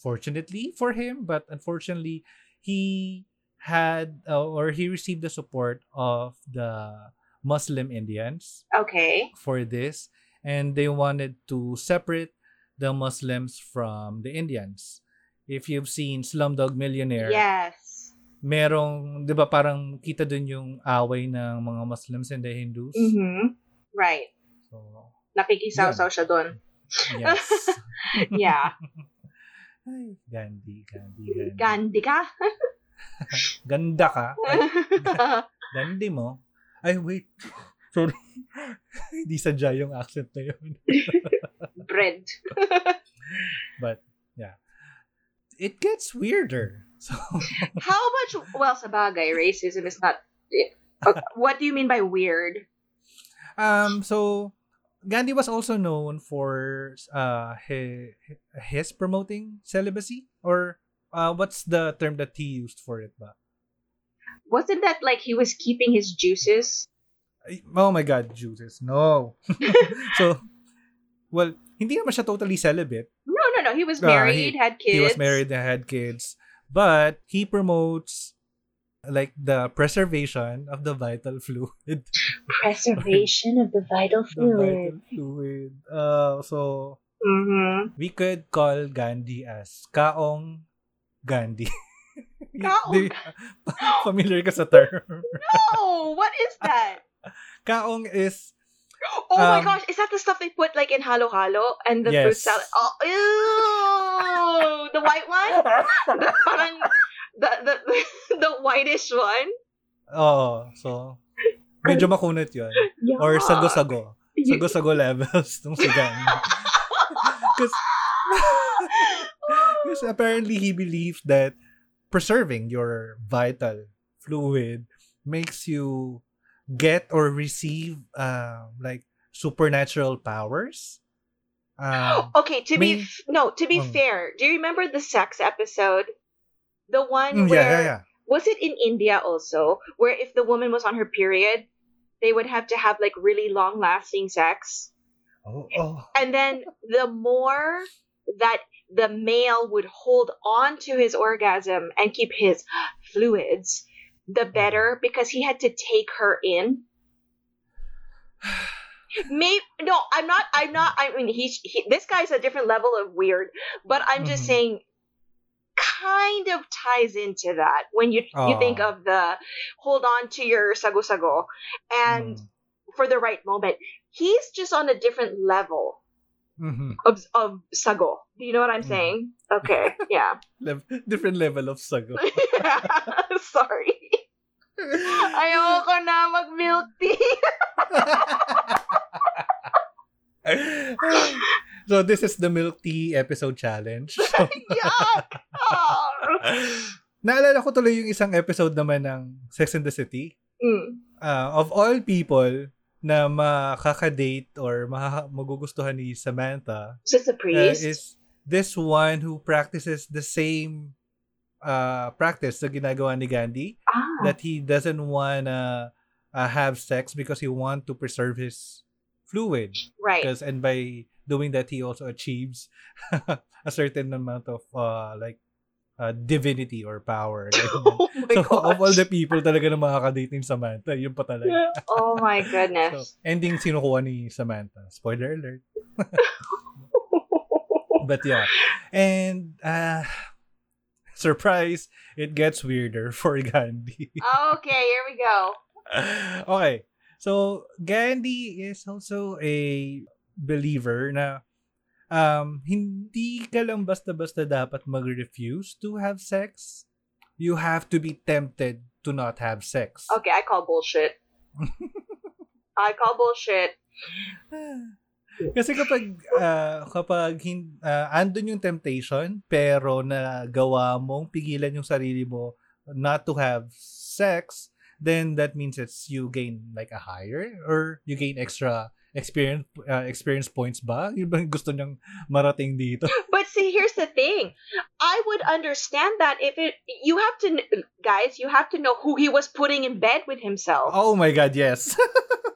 fortunately for him, but unfortunately, he had uh, or he received the support of the Muslim Indians. Okay. For this, and they wanted to separate the Muslims from the Indians. If you've seen Slumdog Millionaire, yes. merong, di ba parang kita dun yung away ng mga Muslims and the Hindus? Mm-hmm. Right. So, nakikisaw-saw siya dun. Yes. Yeah. Ay, Gandhi, Gandhi, Gandhi. Gandhi ka? Ganda ka? Ay, Gandhi mo? Ay, wait. Sorry. Hindi sadya yung accent na yun. Bread. But, yeah. It gets weirder. So how much, well, sabagay, racism is not, what do you mean by weird? Um, so, Gandhi was also known for uh, his, his promoting celibacy? Or uh, what's the term that he used for it ba? Wasn't that like he was keeping his juices? Oh my God, juices. No. So, well, hindi naman siya totally celibate. No, no, no. He was married, uh, he, had kids. He was married and had kids. But he promotes like the preservation of the vital fluid. Preservation of the vital fluid. The vital fluid. Uh, so, mm-hmm. we could call Gandhi as Kaong Gandhi. Kaong? Familiar ka sa term. No! What is that? Kaong is... Oh um, my gosh, is that the stuff they put like in halo-halo and the yes. fruit salad? Oh, ew! The white one? The, parang, the, the, the whitish one? Oh, so Medyo makunat yun. Yeah. Or sago-sago. Sago-sago levels ng sigang. Because apparently he believed that preserving your vital fluid makes you get or receive uh, like supernatural powers. Um, okay, to may, be f- no, to be um, fair, do you remember the sex episode? The one where yeah, yeah, yeah. was it in India also, where if the woman was on her period, they would have to have like really long-lasting sex. Oh, oh. And then the more that the male would hold on to his orgasm and keep his fluids, the better, because he had to take her in. Maybe no, I'm not. I'm not. I mean, he, he. This guy's a different level of weird, but I'm just mm-hmm. saying, kind of ties into that when you oh. you think of the hold on to your sago-sago and mm. for the right moment. He's just on a different level mm-hmm. of of sago. Do you know what I'm mm. saying? Okay, yeah. Le- different level of sago. yeah, sorry. Ayoko na mag-milk tea. So this is the milk tea episode challenge. So, yuck! Oh. Naalala ko tuloy yung isang episode naman ng Sex in the City. Mm. Uh, of all people na makaka-date or ma- magugustuhan ni Samantha, so it's a priest? Uh, is this one who practices the same uh, practice na ginagawa ni Gandhi, ah. that he doesn't wanna uh, have sex because he want to preserve his fluid, right? Because and by doing that, he also achieves a certain amount of uh, like uh, divinity or power. Like, oh my so gosh. Of all the people talaga na makakadate ni Samantha, yun pa talaga. Oh my goodness. So, ending sinukuha ni Samantha. Spoiler alert. But yeah, and uh, surprise, it gets weirder for Gandhi. Okay, here we go. Okay. So, Gandhi is also a believer na um, hindi ka lang basta-basta dapat mag-refuse to have sex. You have to be tempted to not have sex. Okay, I call bullshit. I call bullshit. Kasi kapag uh, kapag uh, andun yung temptation, pero nagawa mong pigilan yung sarili mo not to have sex, then that means it's you gain like a higher or you gain extra experience uh, experience points ba? Yun ba gusto niyang marating dito? But see, here's the thing. I would understand that if it, you have to, guys, you have to know who he was putting in bed with himself. Oh my God, yes.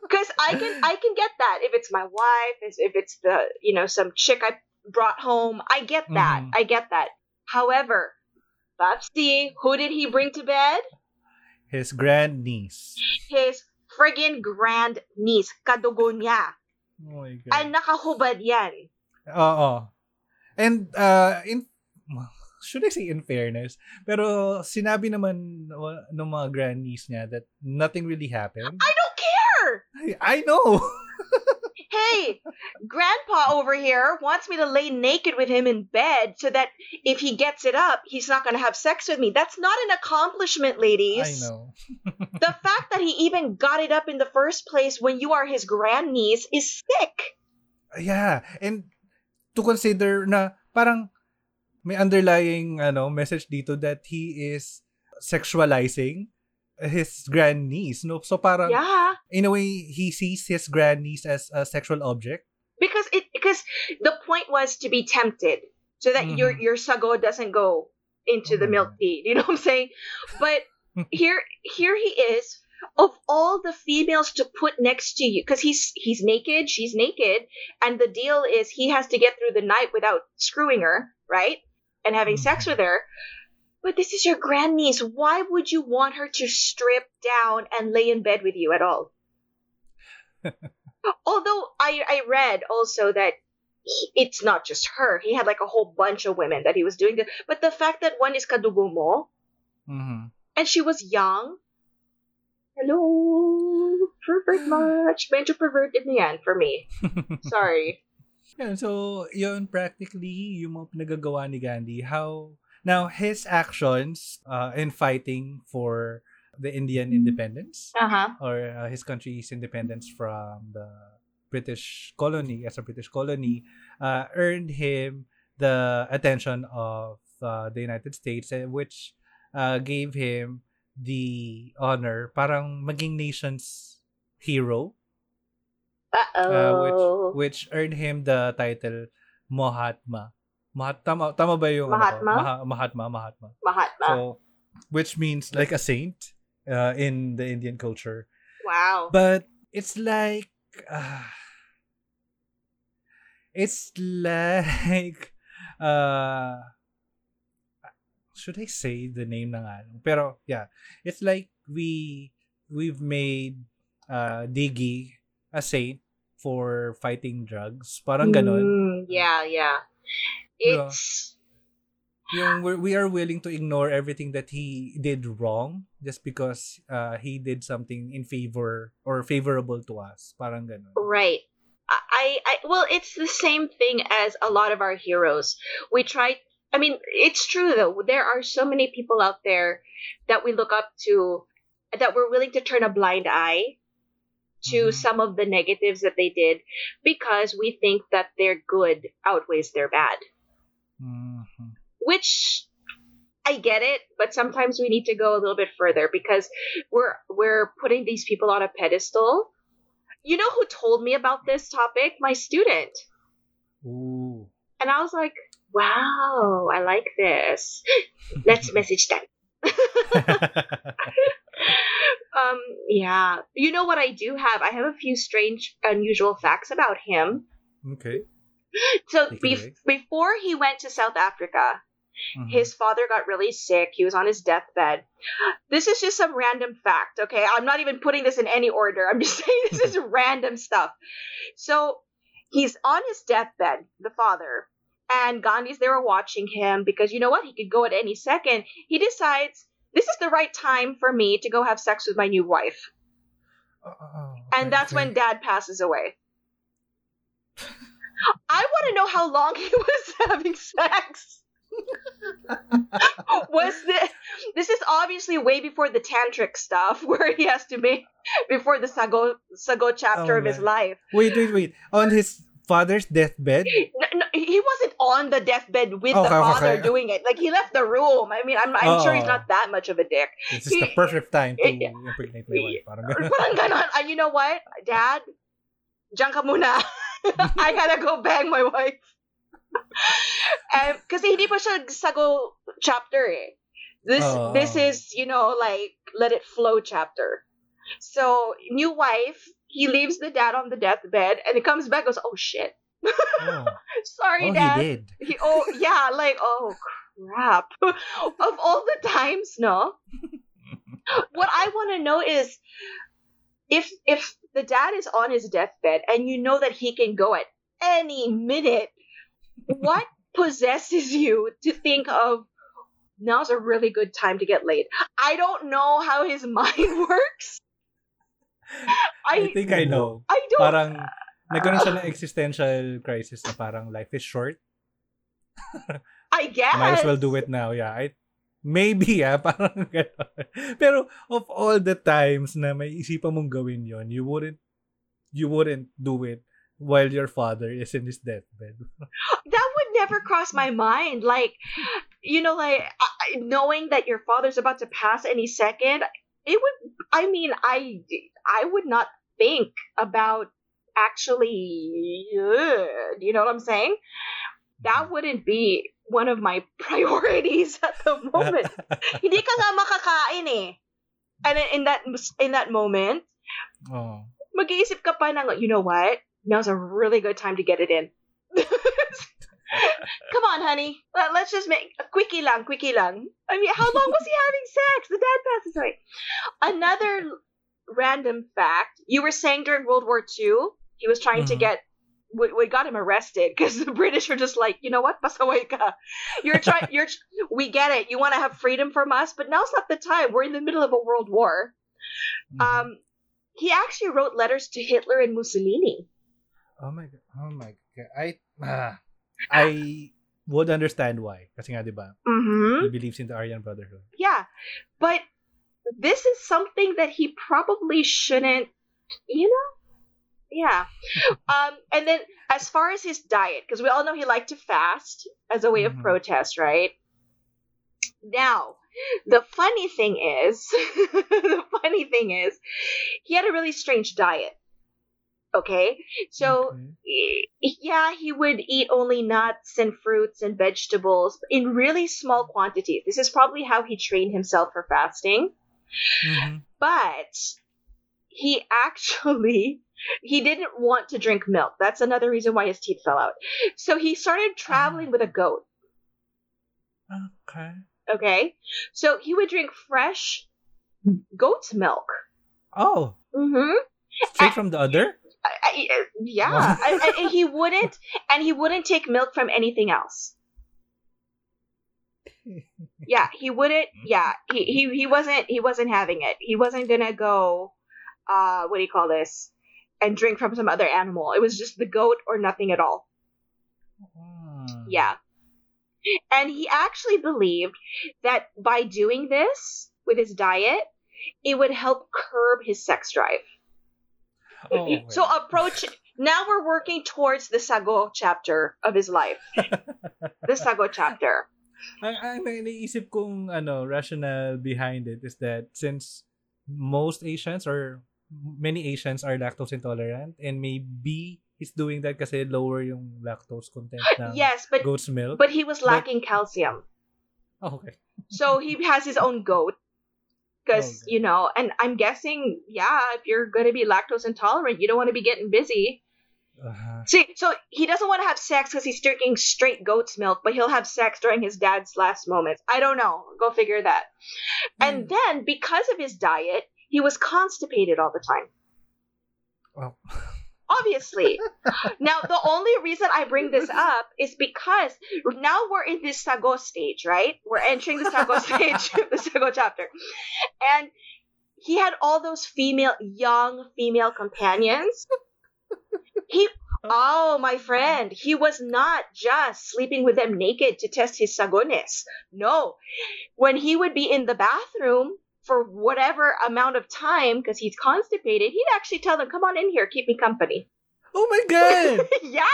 Because I can, I can get that. If it's my wife, if it's the, you know, some chick I brought home, I get that. Mm. I get that. However, Babsy, who did he bring to bed? His grandniece. His friggin' grandniece. Kadugo niya. Oh my God. Ay, nakahubad yan. Oo. And, uh, in, should I say in fairness? Pero sinabi naman ng mga grandniece niya that nothing really happened. I don't care! I, I know! Hey, Grandpa over here wants me to lay naked with him in bed so that if he gets it up, he's not going to have sex with me. That's not an accomplishment, ladies. I know. The fact that he even got it up in the first place when you are his grandniece is sick. Yeah, and to consider na parang may underlying ano message dito that he is sexualizing his grandniece, no? So parang, yeah. in a way, he sees his grandniece as a sexual object. Because it, because the point was to be tempted, so that mm-hmm. your your sago doesn't go into mm-hmm. the milk tea. You know what I'm saying? But here, here he is, of all the females to put next to you, because he's he's naked, she's naked, and the deal is he has to get through the night without screwing her, right? And having mm-hmm. sex with her. But this is your grandniece. Why would you want her to strip down and lay in bed with you at all? Although I, I read also that he, it's not just her. He had like a whole bunch of women that he was doing this. But the fact that one is kadugo mo, mm-hmm. and she was young. Hello, pervert much. Major pervert in the end for me. Sorry. Yeah, so, yun practically yung mga pinagagawa ni Gandhi. How... Now, his actions uh, in fighting for the Indian independence uh-huh. or uh, his country's independence from the British colony, as a British colony, uh, earned him the attention of uh, the United States, which uh, gave him the honor parang maging nation's hero. Uh, which which earned him the title Mahatma. Mahatma tama ba yung Mahatma? Ano, Mah- Mahatma Mahatma Mahatma. So which means like a saint uh, in the Indian culture. Wow. But it's like uh, it's like uh, should I say the name na nga? Pero yeah, it's like we we've made uh, Diggy a saint for fighting drugs. Parang ganun. Mm, yeah, yeah. It's... Yung, we're, we are willing to ignore everything that he did wrong just because uh, he did something in favor or favorable to us. Parang ganun. Right. I, I, well, it's the same thing as a lot of our heroes. We try... I mean, it's true though. There are so many people out there that we look up to that we're willing to turn a blind eye to some of the negatives that they did because we think that their good outweighs their bad. Mm-hmm. Which, I get it, but sometimes we need to go a little bit further because we're we're putting these people on a pedestal. You know who told me about this topic? My student. Ooh. And I was like, wow, I like this. Let's message them. Um, yeah. You know what I do have? I have a few strange, unusual facts about him. Okay. So be- before he went to South Africa, mm-hmm. his father got really sick. He was on his deathbed. This is just some random fact, okay? I'm not even putting this in any order. I'm just saying this is random stuff. So he's on his deathbed, the father, and Gandhi's there watching him because you know what? He could go at any second. He decides... This is the right time for me to go have sex with my new wife. Oh, and that's when dad passes away. I want to know how long he was having sex. Was this, this is obviously way before the tantric stuff where he has to be before the sago sago chapter oh, of his life. Wait, wait, wait. On his father's deathbed? No, no, he wasn't on the deathbed with okay, the father okay. doing it. Like, he left the room. I mean, I'm, I'm oh, sure he's not that much of a dick. This is the perfect time to impregnate my wife. Parang ganon. And you know what? Dad, dyan ka muna. I gotta go bang my wife. um, kasi hindi pa siya sago chapter eh. This, oh. this is, you know, like, let it flow chapter. So, new wife, he leaves the dad on the deathbed, and he comes back and goes, oh, shit. Oh. Sorry, oh, Dad. He did. He, oh, yeah, like, oh, crap. Of all the times, no? What I want to know is, if if the dad is on his deathbed, and you know that he can go at any minute, what possesses you to think of, now's a really good time to get laid? I don't know how his mind works. I, I think I know. I don't. Parang nagkaroon siya ng existential crisis na parang life is short. I guess. Might as well do it now. Yeah. I, maybe ah. Parang gano'n. Pero of all the times na may isipan mong gawin yon, you wouldn't you wouldn't do it while your father is in his deathbed. That would never cross my mind. Like, you know, like knowing that your father's about to pass any second, it would, I mean, I... I would not think about actually, uh, you know what I'm saying? That wouldn't be one of my priorities at the moment. Hindi ka nga makakain eh. And in that in that moment, oh. mag-iisip ka pa ng, you know what? Now's a really good time to get it in. Come on, honey. Let's just make a quickie lang, quickie lang. I mean, how long was he having sex? The dad passes away. Another random fact. You were saying during World War Two, he was trying mm-hmm. to get... We, we got him arrested because the British were just like, you know what? Pasaway ka. You're trying... You're, we get it. You want to have freedom from us, but now's not the time. We're in the middle of a world war. Mm-hmm. Um, he actually wrote letters to Hitler and Mussolini. Oh my God. Oh my God. I... Uh, I... would understand why. Kasi nga, di ba? Mm-hmm. He believes in the Aryan Brotherhood. Yeah. But this is something that he probably shouldn't, you know? Yeah. Um, and then as far as his diet, because we all know he liked to fast as a way mm-hmm. of protest, right? Now, the funny thing is, the funny thing is, he had a really strange diet. Okay? So, okay. yeah, he would eat only nuts and fruits and vegetables in really small quantities. This is probably how he trained himself for fasting. Mm-hmm. But he actually... he didn't want to drink milk. That's another reason why his teeth fell out. So he started traveling with a goat. Okay. Okay. So he would drink fresh goat's milk. Oh. Mm-hmm. Straight from the udder? I, I, I, yeah. I, I, he wouldn't, and he wouldn't take milk from anything else. Yeah, he wouldn't. Yeah, he he he wasn't he wasn't having it. He wasn't gonna go. Uh, what do you call this? And drink from some other animal. It was just the goat or nothing at all. Mm. Yeah. And he actually believed that by doing this with his diet, it would help curb his sex drive. Oh, so approach... now we're working towards the sago chapter of his life. The sago chapter. Ang naiisip kong ano, rationale behind it is that since most Asians or... many Asians are lactose intolerant, and maybe he's doing that kasi lower yung lactose content ng yes, but, goat's milk. But he was lacking but, calcium. Oh, okay. So he has his own goat because, okay. you know, and I'm guessing, yeah, if you're going to be lactose intolerant, you don't want to be getting busy. Uh-huh. See, so he doesn't want to have sex because he's drinking straight goat's milk, but he'll have sex during his dad's last moments. I don't know. Go figure that. Mm. And then because of his diet, he was constipated all the time. Well. Obviously. Now, the only reason I bring this up is because now we're in this sago stage, right? We're entering the sago stage, the sago chapter. And he had all those female, young female companions. He, oh, my friend, he was not just sleeping with them naked to test his sagoness. No. When he would be in the bathroom, for whatever amount of time, because he's constipated, he'd actually tell them, come on in here, keep me company. Oh my God! Yeah!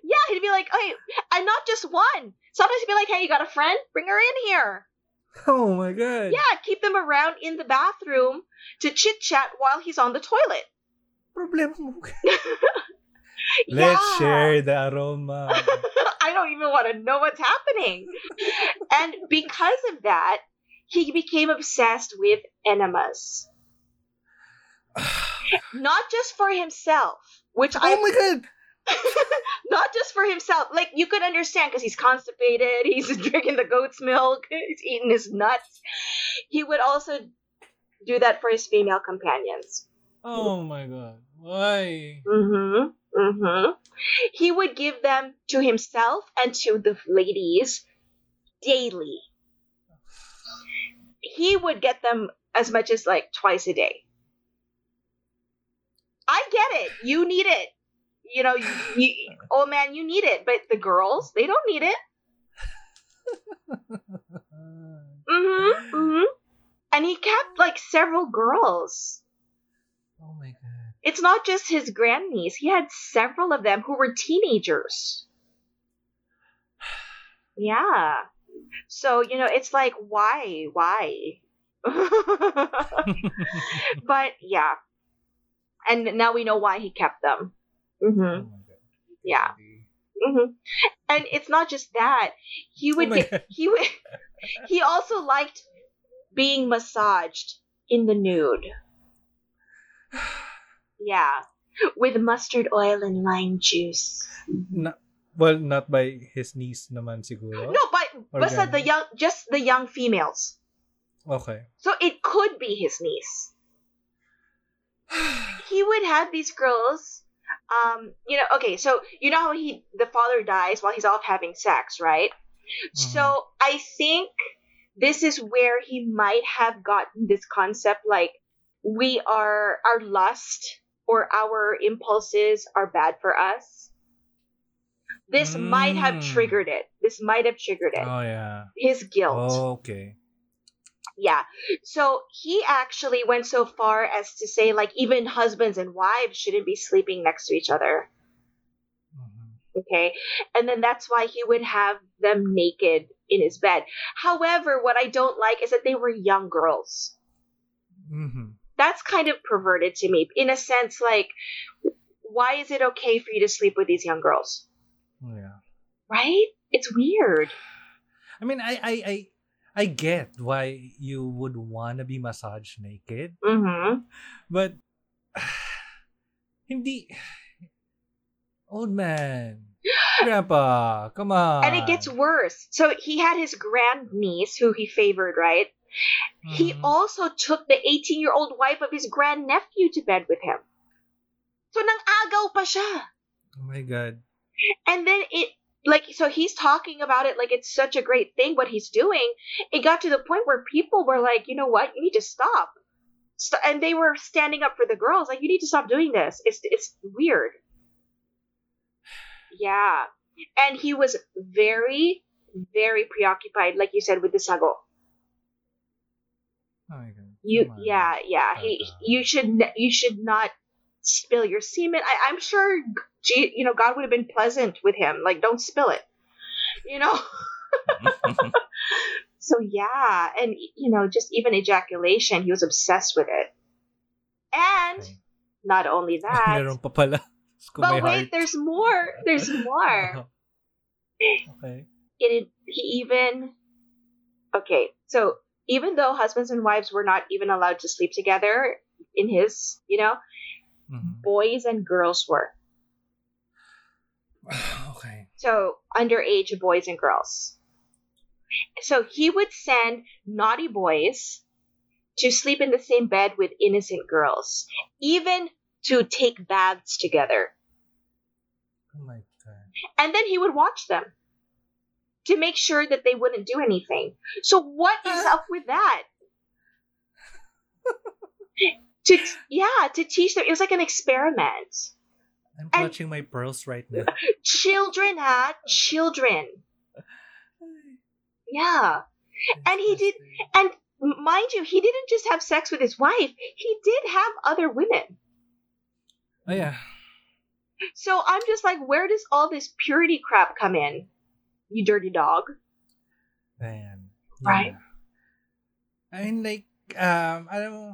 Yeah, he'd be like, hey, and not just one. Sometimes he'd be like, hey, you got a friend? Bring her in here. Oh my God. Yeah, keep them around in the bathroom to chit-chat while he's on the toilet. Problem mo. Let's yeah. share the aroma. I don't even want to know what's happening. And because of that, he became obsessed with enemas. Not just for himself, which oh I... Oh my God! Not just for himself. Like, you could understand because he's constipated, he's drinking the goat's milk, he's eating his nuts. He would also do that for his female companions. Oh my God. Why? Mm-hmm. Mm-hmm. He would give them to himself and to the ladies daily. He would get them as much as like twice a day. I get it. You need it. You know, you, you, oh man, you need it. But the girls, they don't need it. Mm-hmm. Mm-hmm. And he kept like several girls. Oh my God. It's not just his grandniece. He had several of them who were teenagers. Yeah. So, you know, it's like, why? Why? But, yeah. And now we know why he kept them. Mm-hmm. Yeah. Mm-hmm. And it's not just that. He would. Oh my God. He would. He also liked being massaged in the nude. Yeah, with mustard oil and lime juice. Not, well, not by his niece naman siguro. No, but basta the young, just the young females. Okay. So it could be his niece. He would have these girls, um, you know, okay, so you know how he, the father dies while he's off having sex, right? Mm-hmm. So I think this is where he might have gotten this concept like, we are, our lust... or our impulses are bad for us. This mm. might have triggered it. This might have triggered it. Oh, yeah. His guilt. Oh, okay. Yeah. So he actually went so far as to say, like, even husbands and wives shouldn't be sleeping next to each other. Mm-hmm. Okay. And then that's why he would have them naked in his bed. However, what I don't like is that they were young girls. Mm-hmm. That's kind of perverted to me. In a sense, like, why is it okay for you to sleep with these young girls? Yeah. Right? It's weird. I mean, I I, I, I get why you would want to be massaged naked. Mm-hmm. But, hindi... Old man. Grandpa, come on. And it gets worse. So he had his grandniece, who he favored, right? Mm-hmm. He also took the eighteen-year-old wife of his grandnephew to bed with him. So, nang agaw pa siya. Oh my God. And then it, like, so he's talking about it like it's such a great thing, what he's doing. It got to the point where people were like, you know what, you need to stop. St- and they were standing up for the girls, like, you need to stop doing this. It's it's weird. Yeah. And he was very, very preoccupied, like you said, with the sago. Oh my God. You, yeah, yeah. Oh, he, you should, you should not spill your semen. I, I'm sure, G, you know, God would have been pleasant with him. Like, don't spill it, you know? So, yeah. And, you know, just even ejaculation, he was obsessed with it. And okay. Not only that, meron pa pala. But wait, there's more. There's more. Okay. It, he even, okay. So, even though husbands and wives were not even allowed to sleep together in his, you know, mm-hmm. boys and girls were. Okay. So, underage boys and girls. So, he would send naughty boys to sleep in the same bed with innocent girls, even to take baths together. Oh my God. And then he would watch them to make sure that they wouldn't do anything. So what is up with that? to yeah, to teach them. It was like an experiment. I'm and clutching my pearls right now. Children, huh? Children. Yeah. And he did, and mind you, he didn't just have sex with his wife. He did have other women. Oh, yeah. So I'm just like, where does all this purity crap come in? You dirty dog. Man. Yeah. Right? I mean, like, um, I don't know.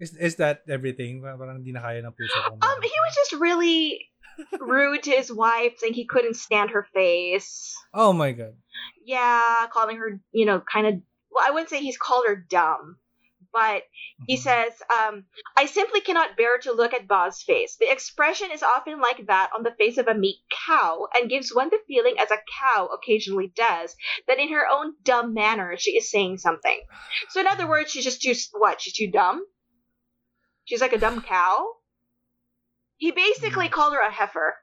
Is, is that everything? Parang di na kaya ng puso ko. Um, he was just really rude to his wife, saying he couldn't stand her face. Oh, my God. Yeah, calling her, you know, kind of, well, I wouldn't say he's called her dumb. But he says, um, I simply cannot bear to look at Bob's face. The expression is often like that on the face of a meek cow and gives one the feeling, as a cow occasionally does, that in her own dumb manner she is saying something. So in other words, she's just too, what, she's too dumb? She's like a dumb cow? He basically called her a heifer.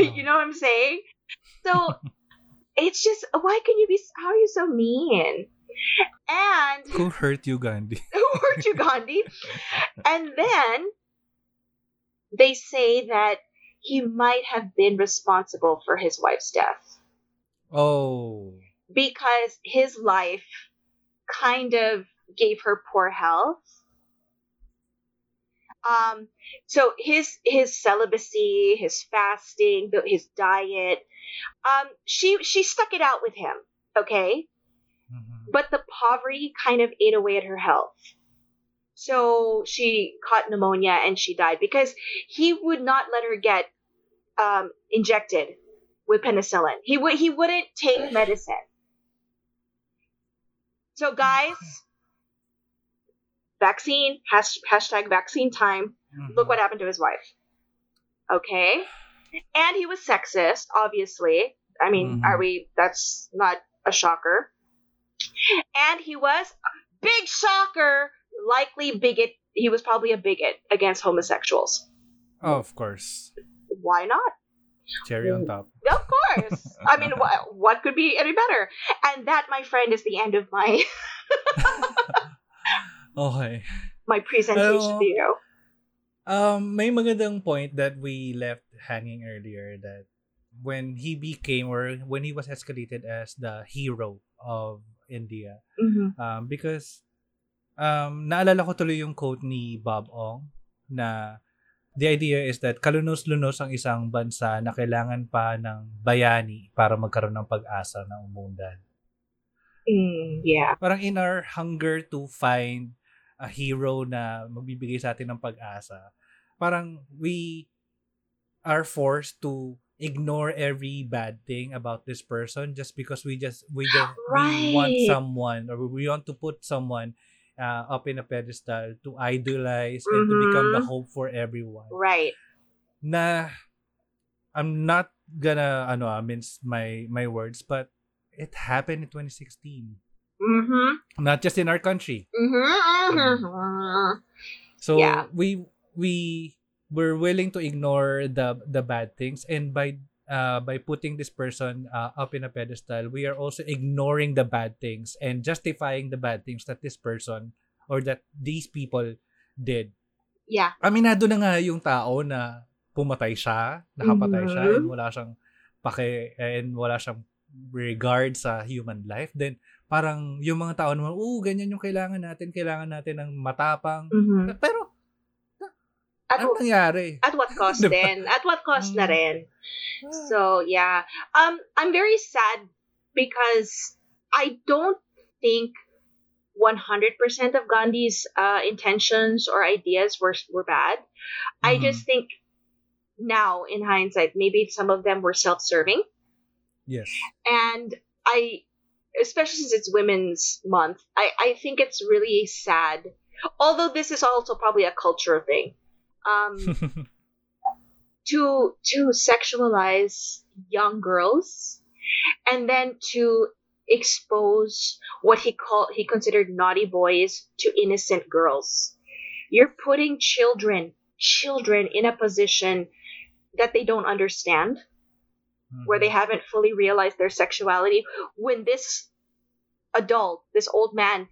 You know what I'm saying? So it's just, why can you be, how are you so mean? And who hurt you, Gandhi? Who hurt you, Gandhi? And then they say that he might have been responsible for his wife's death. Oh. Because his life kind of gave her poor health. Um, so his his celibacy, his fasting, his diet, um, she she stuck it out with him, okay? But the poverty kind of ate away at her health. So she caught pneumonia and she died because he would not let her get um, injected with penicillin. He would he wouldn't take medicine. So guys, vaccine, hash, hashtag vaccine time. Mm-hmm. Look what happened to his wife. Okay. And he was sexist, obviously. I mean, mm-hmm. are we, that's not a shocker. And he was, big shocker, likely bigot. He was probably a bigot against homosexuals. Oh, of course. Why not? Cherry on top. Of course. I mean, wh- what could be any better? And that, my friend, is the end of my okay. my presentation Pero, to you. Um, may magandang point that we left hanging earlier, that when he became, or when he was escalated as the hero of India. Mm-hmm. Um, because um, naalala ko tuloy yung quote ni Bob Ong na the idea is that kalunos-lunos ang isang bansa na kailangan pa ng bayani para magkaroon ng pag-asa ng umundan. Mm, yeah. Parang in our hunger to find a hero na magbibigay sa atin ng pag-asa, parang we are forced to ignore every bad thing about this person just because we just we just right. we want someone or we want to put someone Uh, up in a pedestal to idolize mm-hmm. and to become the hope for everyone. Right. Na I'm not gonna ano I mince my my words, but it happened in twenty sixteen. Mm-hmm. Not just in our country. Mm-hmm. Mm-hmm. So yeah. we we were willing to ignore the the bad things, and by uh, by putting this person uh, up in a pedestal, we are also ignoring the bad things and justifying the bad things that this person or that these people did. Yeah. Aminado na nga yung tao na pumatay siya, nakapatay mm-hmm. siya, and wala siyang pake, and wala siyang regard sa human life. Then, parang yung mga tao naman, oh, ganyan yung kailangan natin, kailangan natin ng matapang. Mm-hmm. Pero, At, ano nangyari? At what cost din? At what cost na rin? So, yeah. Um, I'm very sad because I don't think one hundred percent of Gandhi's uh, intentions or ideas were were bad. Mm-hmm. I just think now, in hindsight, maybe some of them were self-serving. Yes. And I, especially since it's Women's Month, I, I think it's really sad. Although this is also probably a cultural thing. Um, to to sexualize young girls, and then to expose what he called he considered naughty boys to innocent girls. You're putting children children in a position that they don't understand, mm-hmm. where they haven't fully realized their sexuality. When this adult, this old man,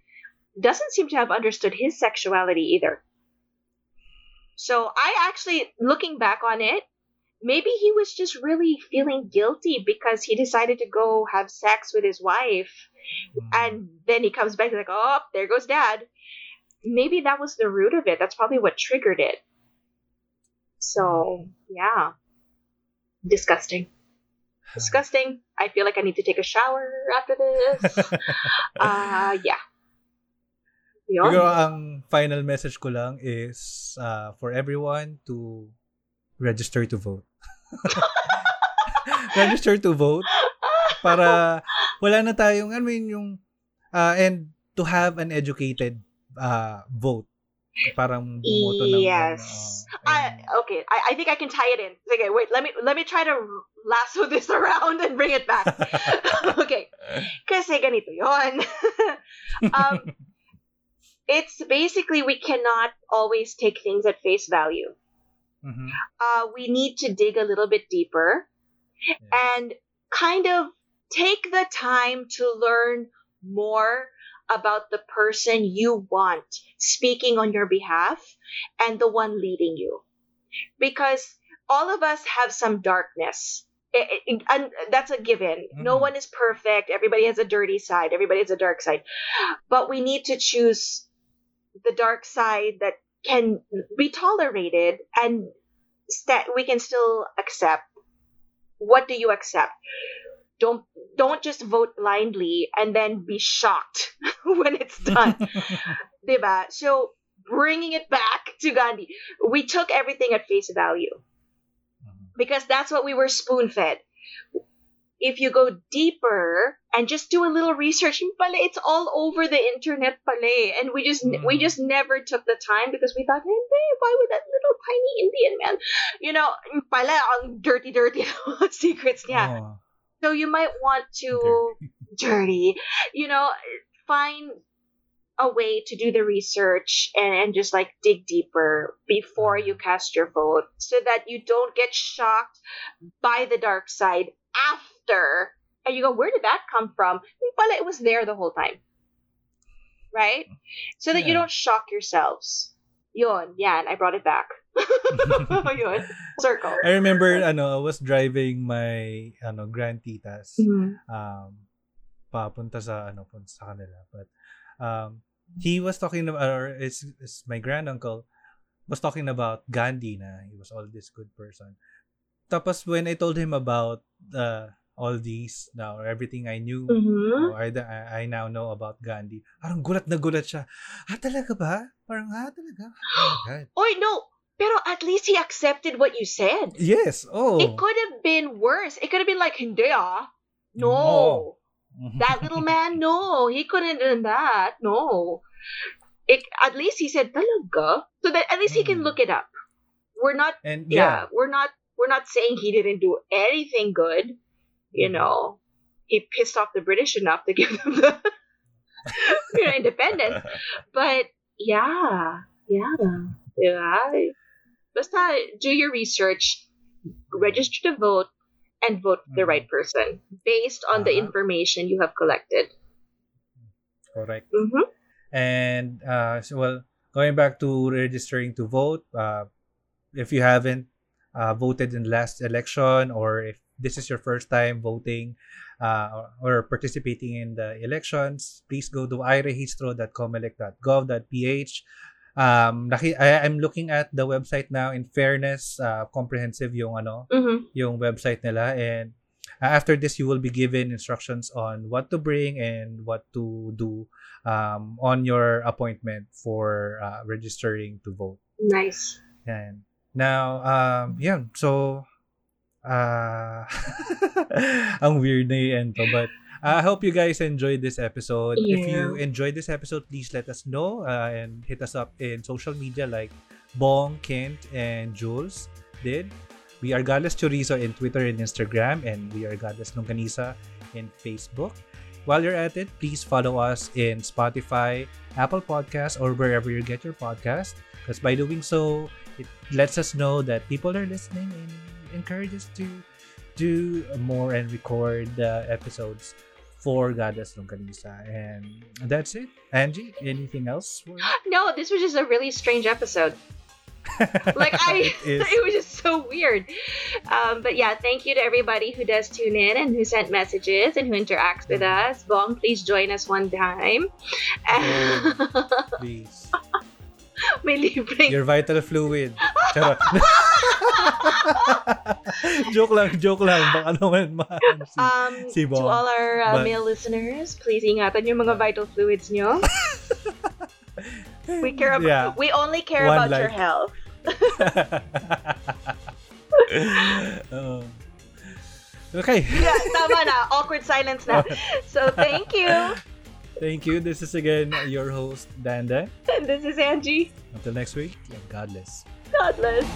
doesn't seem to have understood his sexuality either. So I actually, looking back on it, maybe he was just really feeling guilty because he decided to go have sex with his wife. Mm. And then he comes back like, oh, there goes dad. Maybe that was the root of it. That's probably what triggered it. So, yeah. Disgusting. Disgusting. I feel like I need to take a shower after this. uh, yeah. Pero ang final message ko lang is uh, for everyone to register to vote. Register to vote para wala na tayong, I mean, yung, uh, and to have an educated uh, vote. Parang bumoto ng... Yes. Ng, uh, I, okay, I, I think I can tie it in. Okay, wait, let me let me try to lasso this around and bring it back. Okay. Kasi ganito yun. um, It's basically we cannot always take things at face value. Mm-hmm. Uh, we need to dig a little bit deeper yeah. and kind of take the time to learn more about the person you want speaking on your behalf and the one leading you. Because all of us have some darkness. It, it, it, and that's a given. Mm-hmm. No one is perfect. Everybody has a dirty side. Everybody has a dark side. But we need to choose the dark side that can be tolerated and st- we can still accept. What do you accept? Don't don't just vote blindly and then be shocked when it's done. Diba? So bringing it back to Gandhi, we took everything at face value because that's what we were spoon-fed. If you go deeper and just do a little research, it's all over the internet, and we just mm. we just never took the time because we thought, hey, babe, why would that little tiny Indian man, you know, pala ang dirty, dirty secrets niya. Oh. So you might want to, dirty. dirty, you know, find a way to do the research and, and just like dig deeper before you cast your vote so that you don't get shocked by the dark side after and you go, where did that come from? Well, it was there the whole time, right? So that yeah. you don't shock yourselves. Yun, yan, I brought it back. Yun, circle. I remember ano, I was driving my ano grandtitas mm-hmm. um papunta sa ano punta sa kanila. But um, he was talking about, or it's, it's my granduncle was talking about Gandhi na he was all this good person. Tapos when I told him about uh, all these now, or everything I knew, mm-hmm. or I, I now know about Gandhi, parang gulat na gulat siya. Ah, talaga ba? Parang ah, talaga? Oh, God. Oh, no. Pero at least he accepted what you said. Yes. Oh. It could have been worse. It could have been like, hindi ah. No. no. That little man, no. He couldn't have done that. No. It, at least he said, talaga? So that at least he can look it up. We're not, and, yeah, yeah, we're not, we're not saying he didn't do anything good. You know, he pissed off the British enough to give them the, you know, independence. But, yeah. Yeah. Yeah. Basta, do your research, register to vote, and vote for the right person based on uh-huh. the information you have collected. Correct. Mm-hmm. And, uh, so, well, going back to registering to vote, uh, if you haven't uh, voted in the last election, or if this is your first time voting uh, or, or participating in the elections, please go to irehistro dot comelec dot gov dot p h. Um, naki- I, I'm looking at the website now. In fairness, uh, comprehensive yung ano, mm-hmm. yung website nila. And uh, after this, you will be given instructions on what to bring and what to do um, on your appointment for uh, registering to vote. Nice. And now, um, yeah. So, uh, ang weird na yun to, but. I hope you guys enjoyed this episode. Yeah. If you enjoyed this episode, please let us know uh, and hit us up in social media like Bong, Kent, and Jules did. We are Godless Chorizo in Twitter and Instagram, and we are Godless Longganisa in Facebook. While you're at it, please follow us in Spotify, Apple Podcasts, or wherever you get your podcast. Because by doing so, it lets us know that people are listening and encourages to do more and record uh, episodes for Godless Longganisa. And that's it. Angie, anything else? No, this was just a really strange episode. Like, I, it, it was just so weird. Um, but yeah, thank you to everybody who does tune in and who sent messages and who interacts with us. Bong, please join us one time. Oh, please. May libre. Your vital fluid. Charot. joke lang, joke lang. Baka naman mahan si, um, si Bong. To all our uh, but, male listeners, please ingatan yung mga vital fluids nyo. We care about, yeah. we only care One about life. Your health. um, okay. Yeah, tama na. Awkward silence na. So, thank you. Thank you. This is again your host, Dandan. And this is Angie. Until next week, Godless. Godless.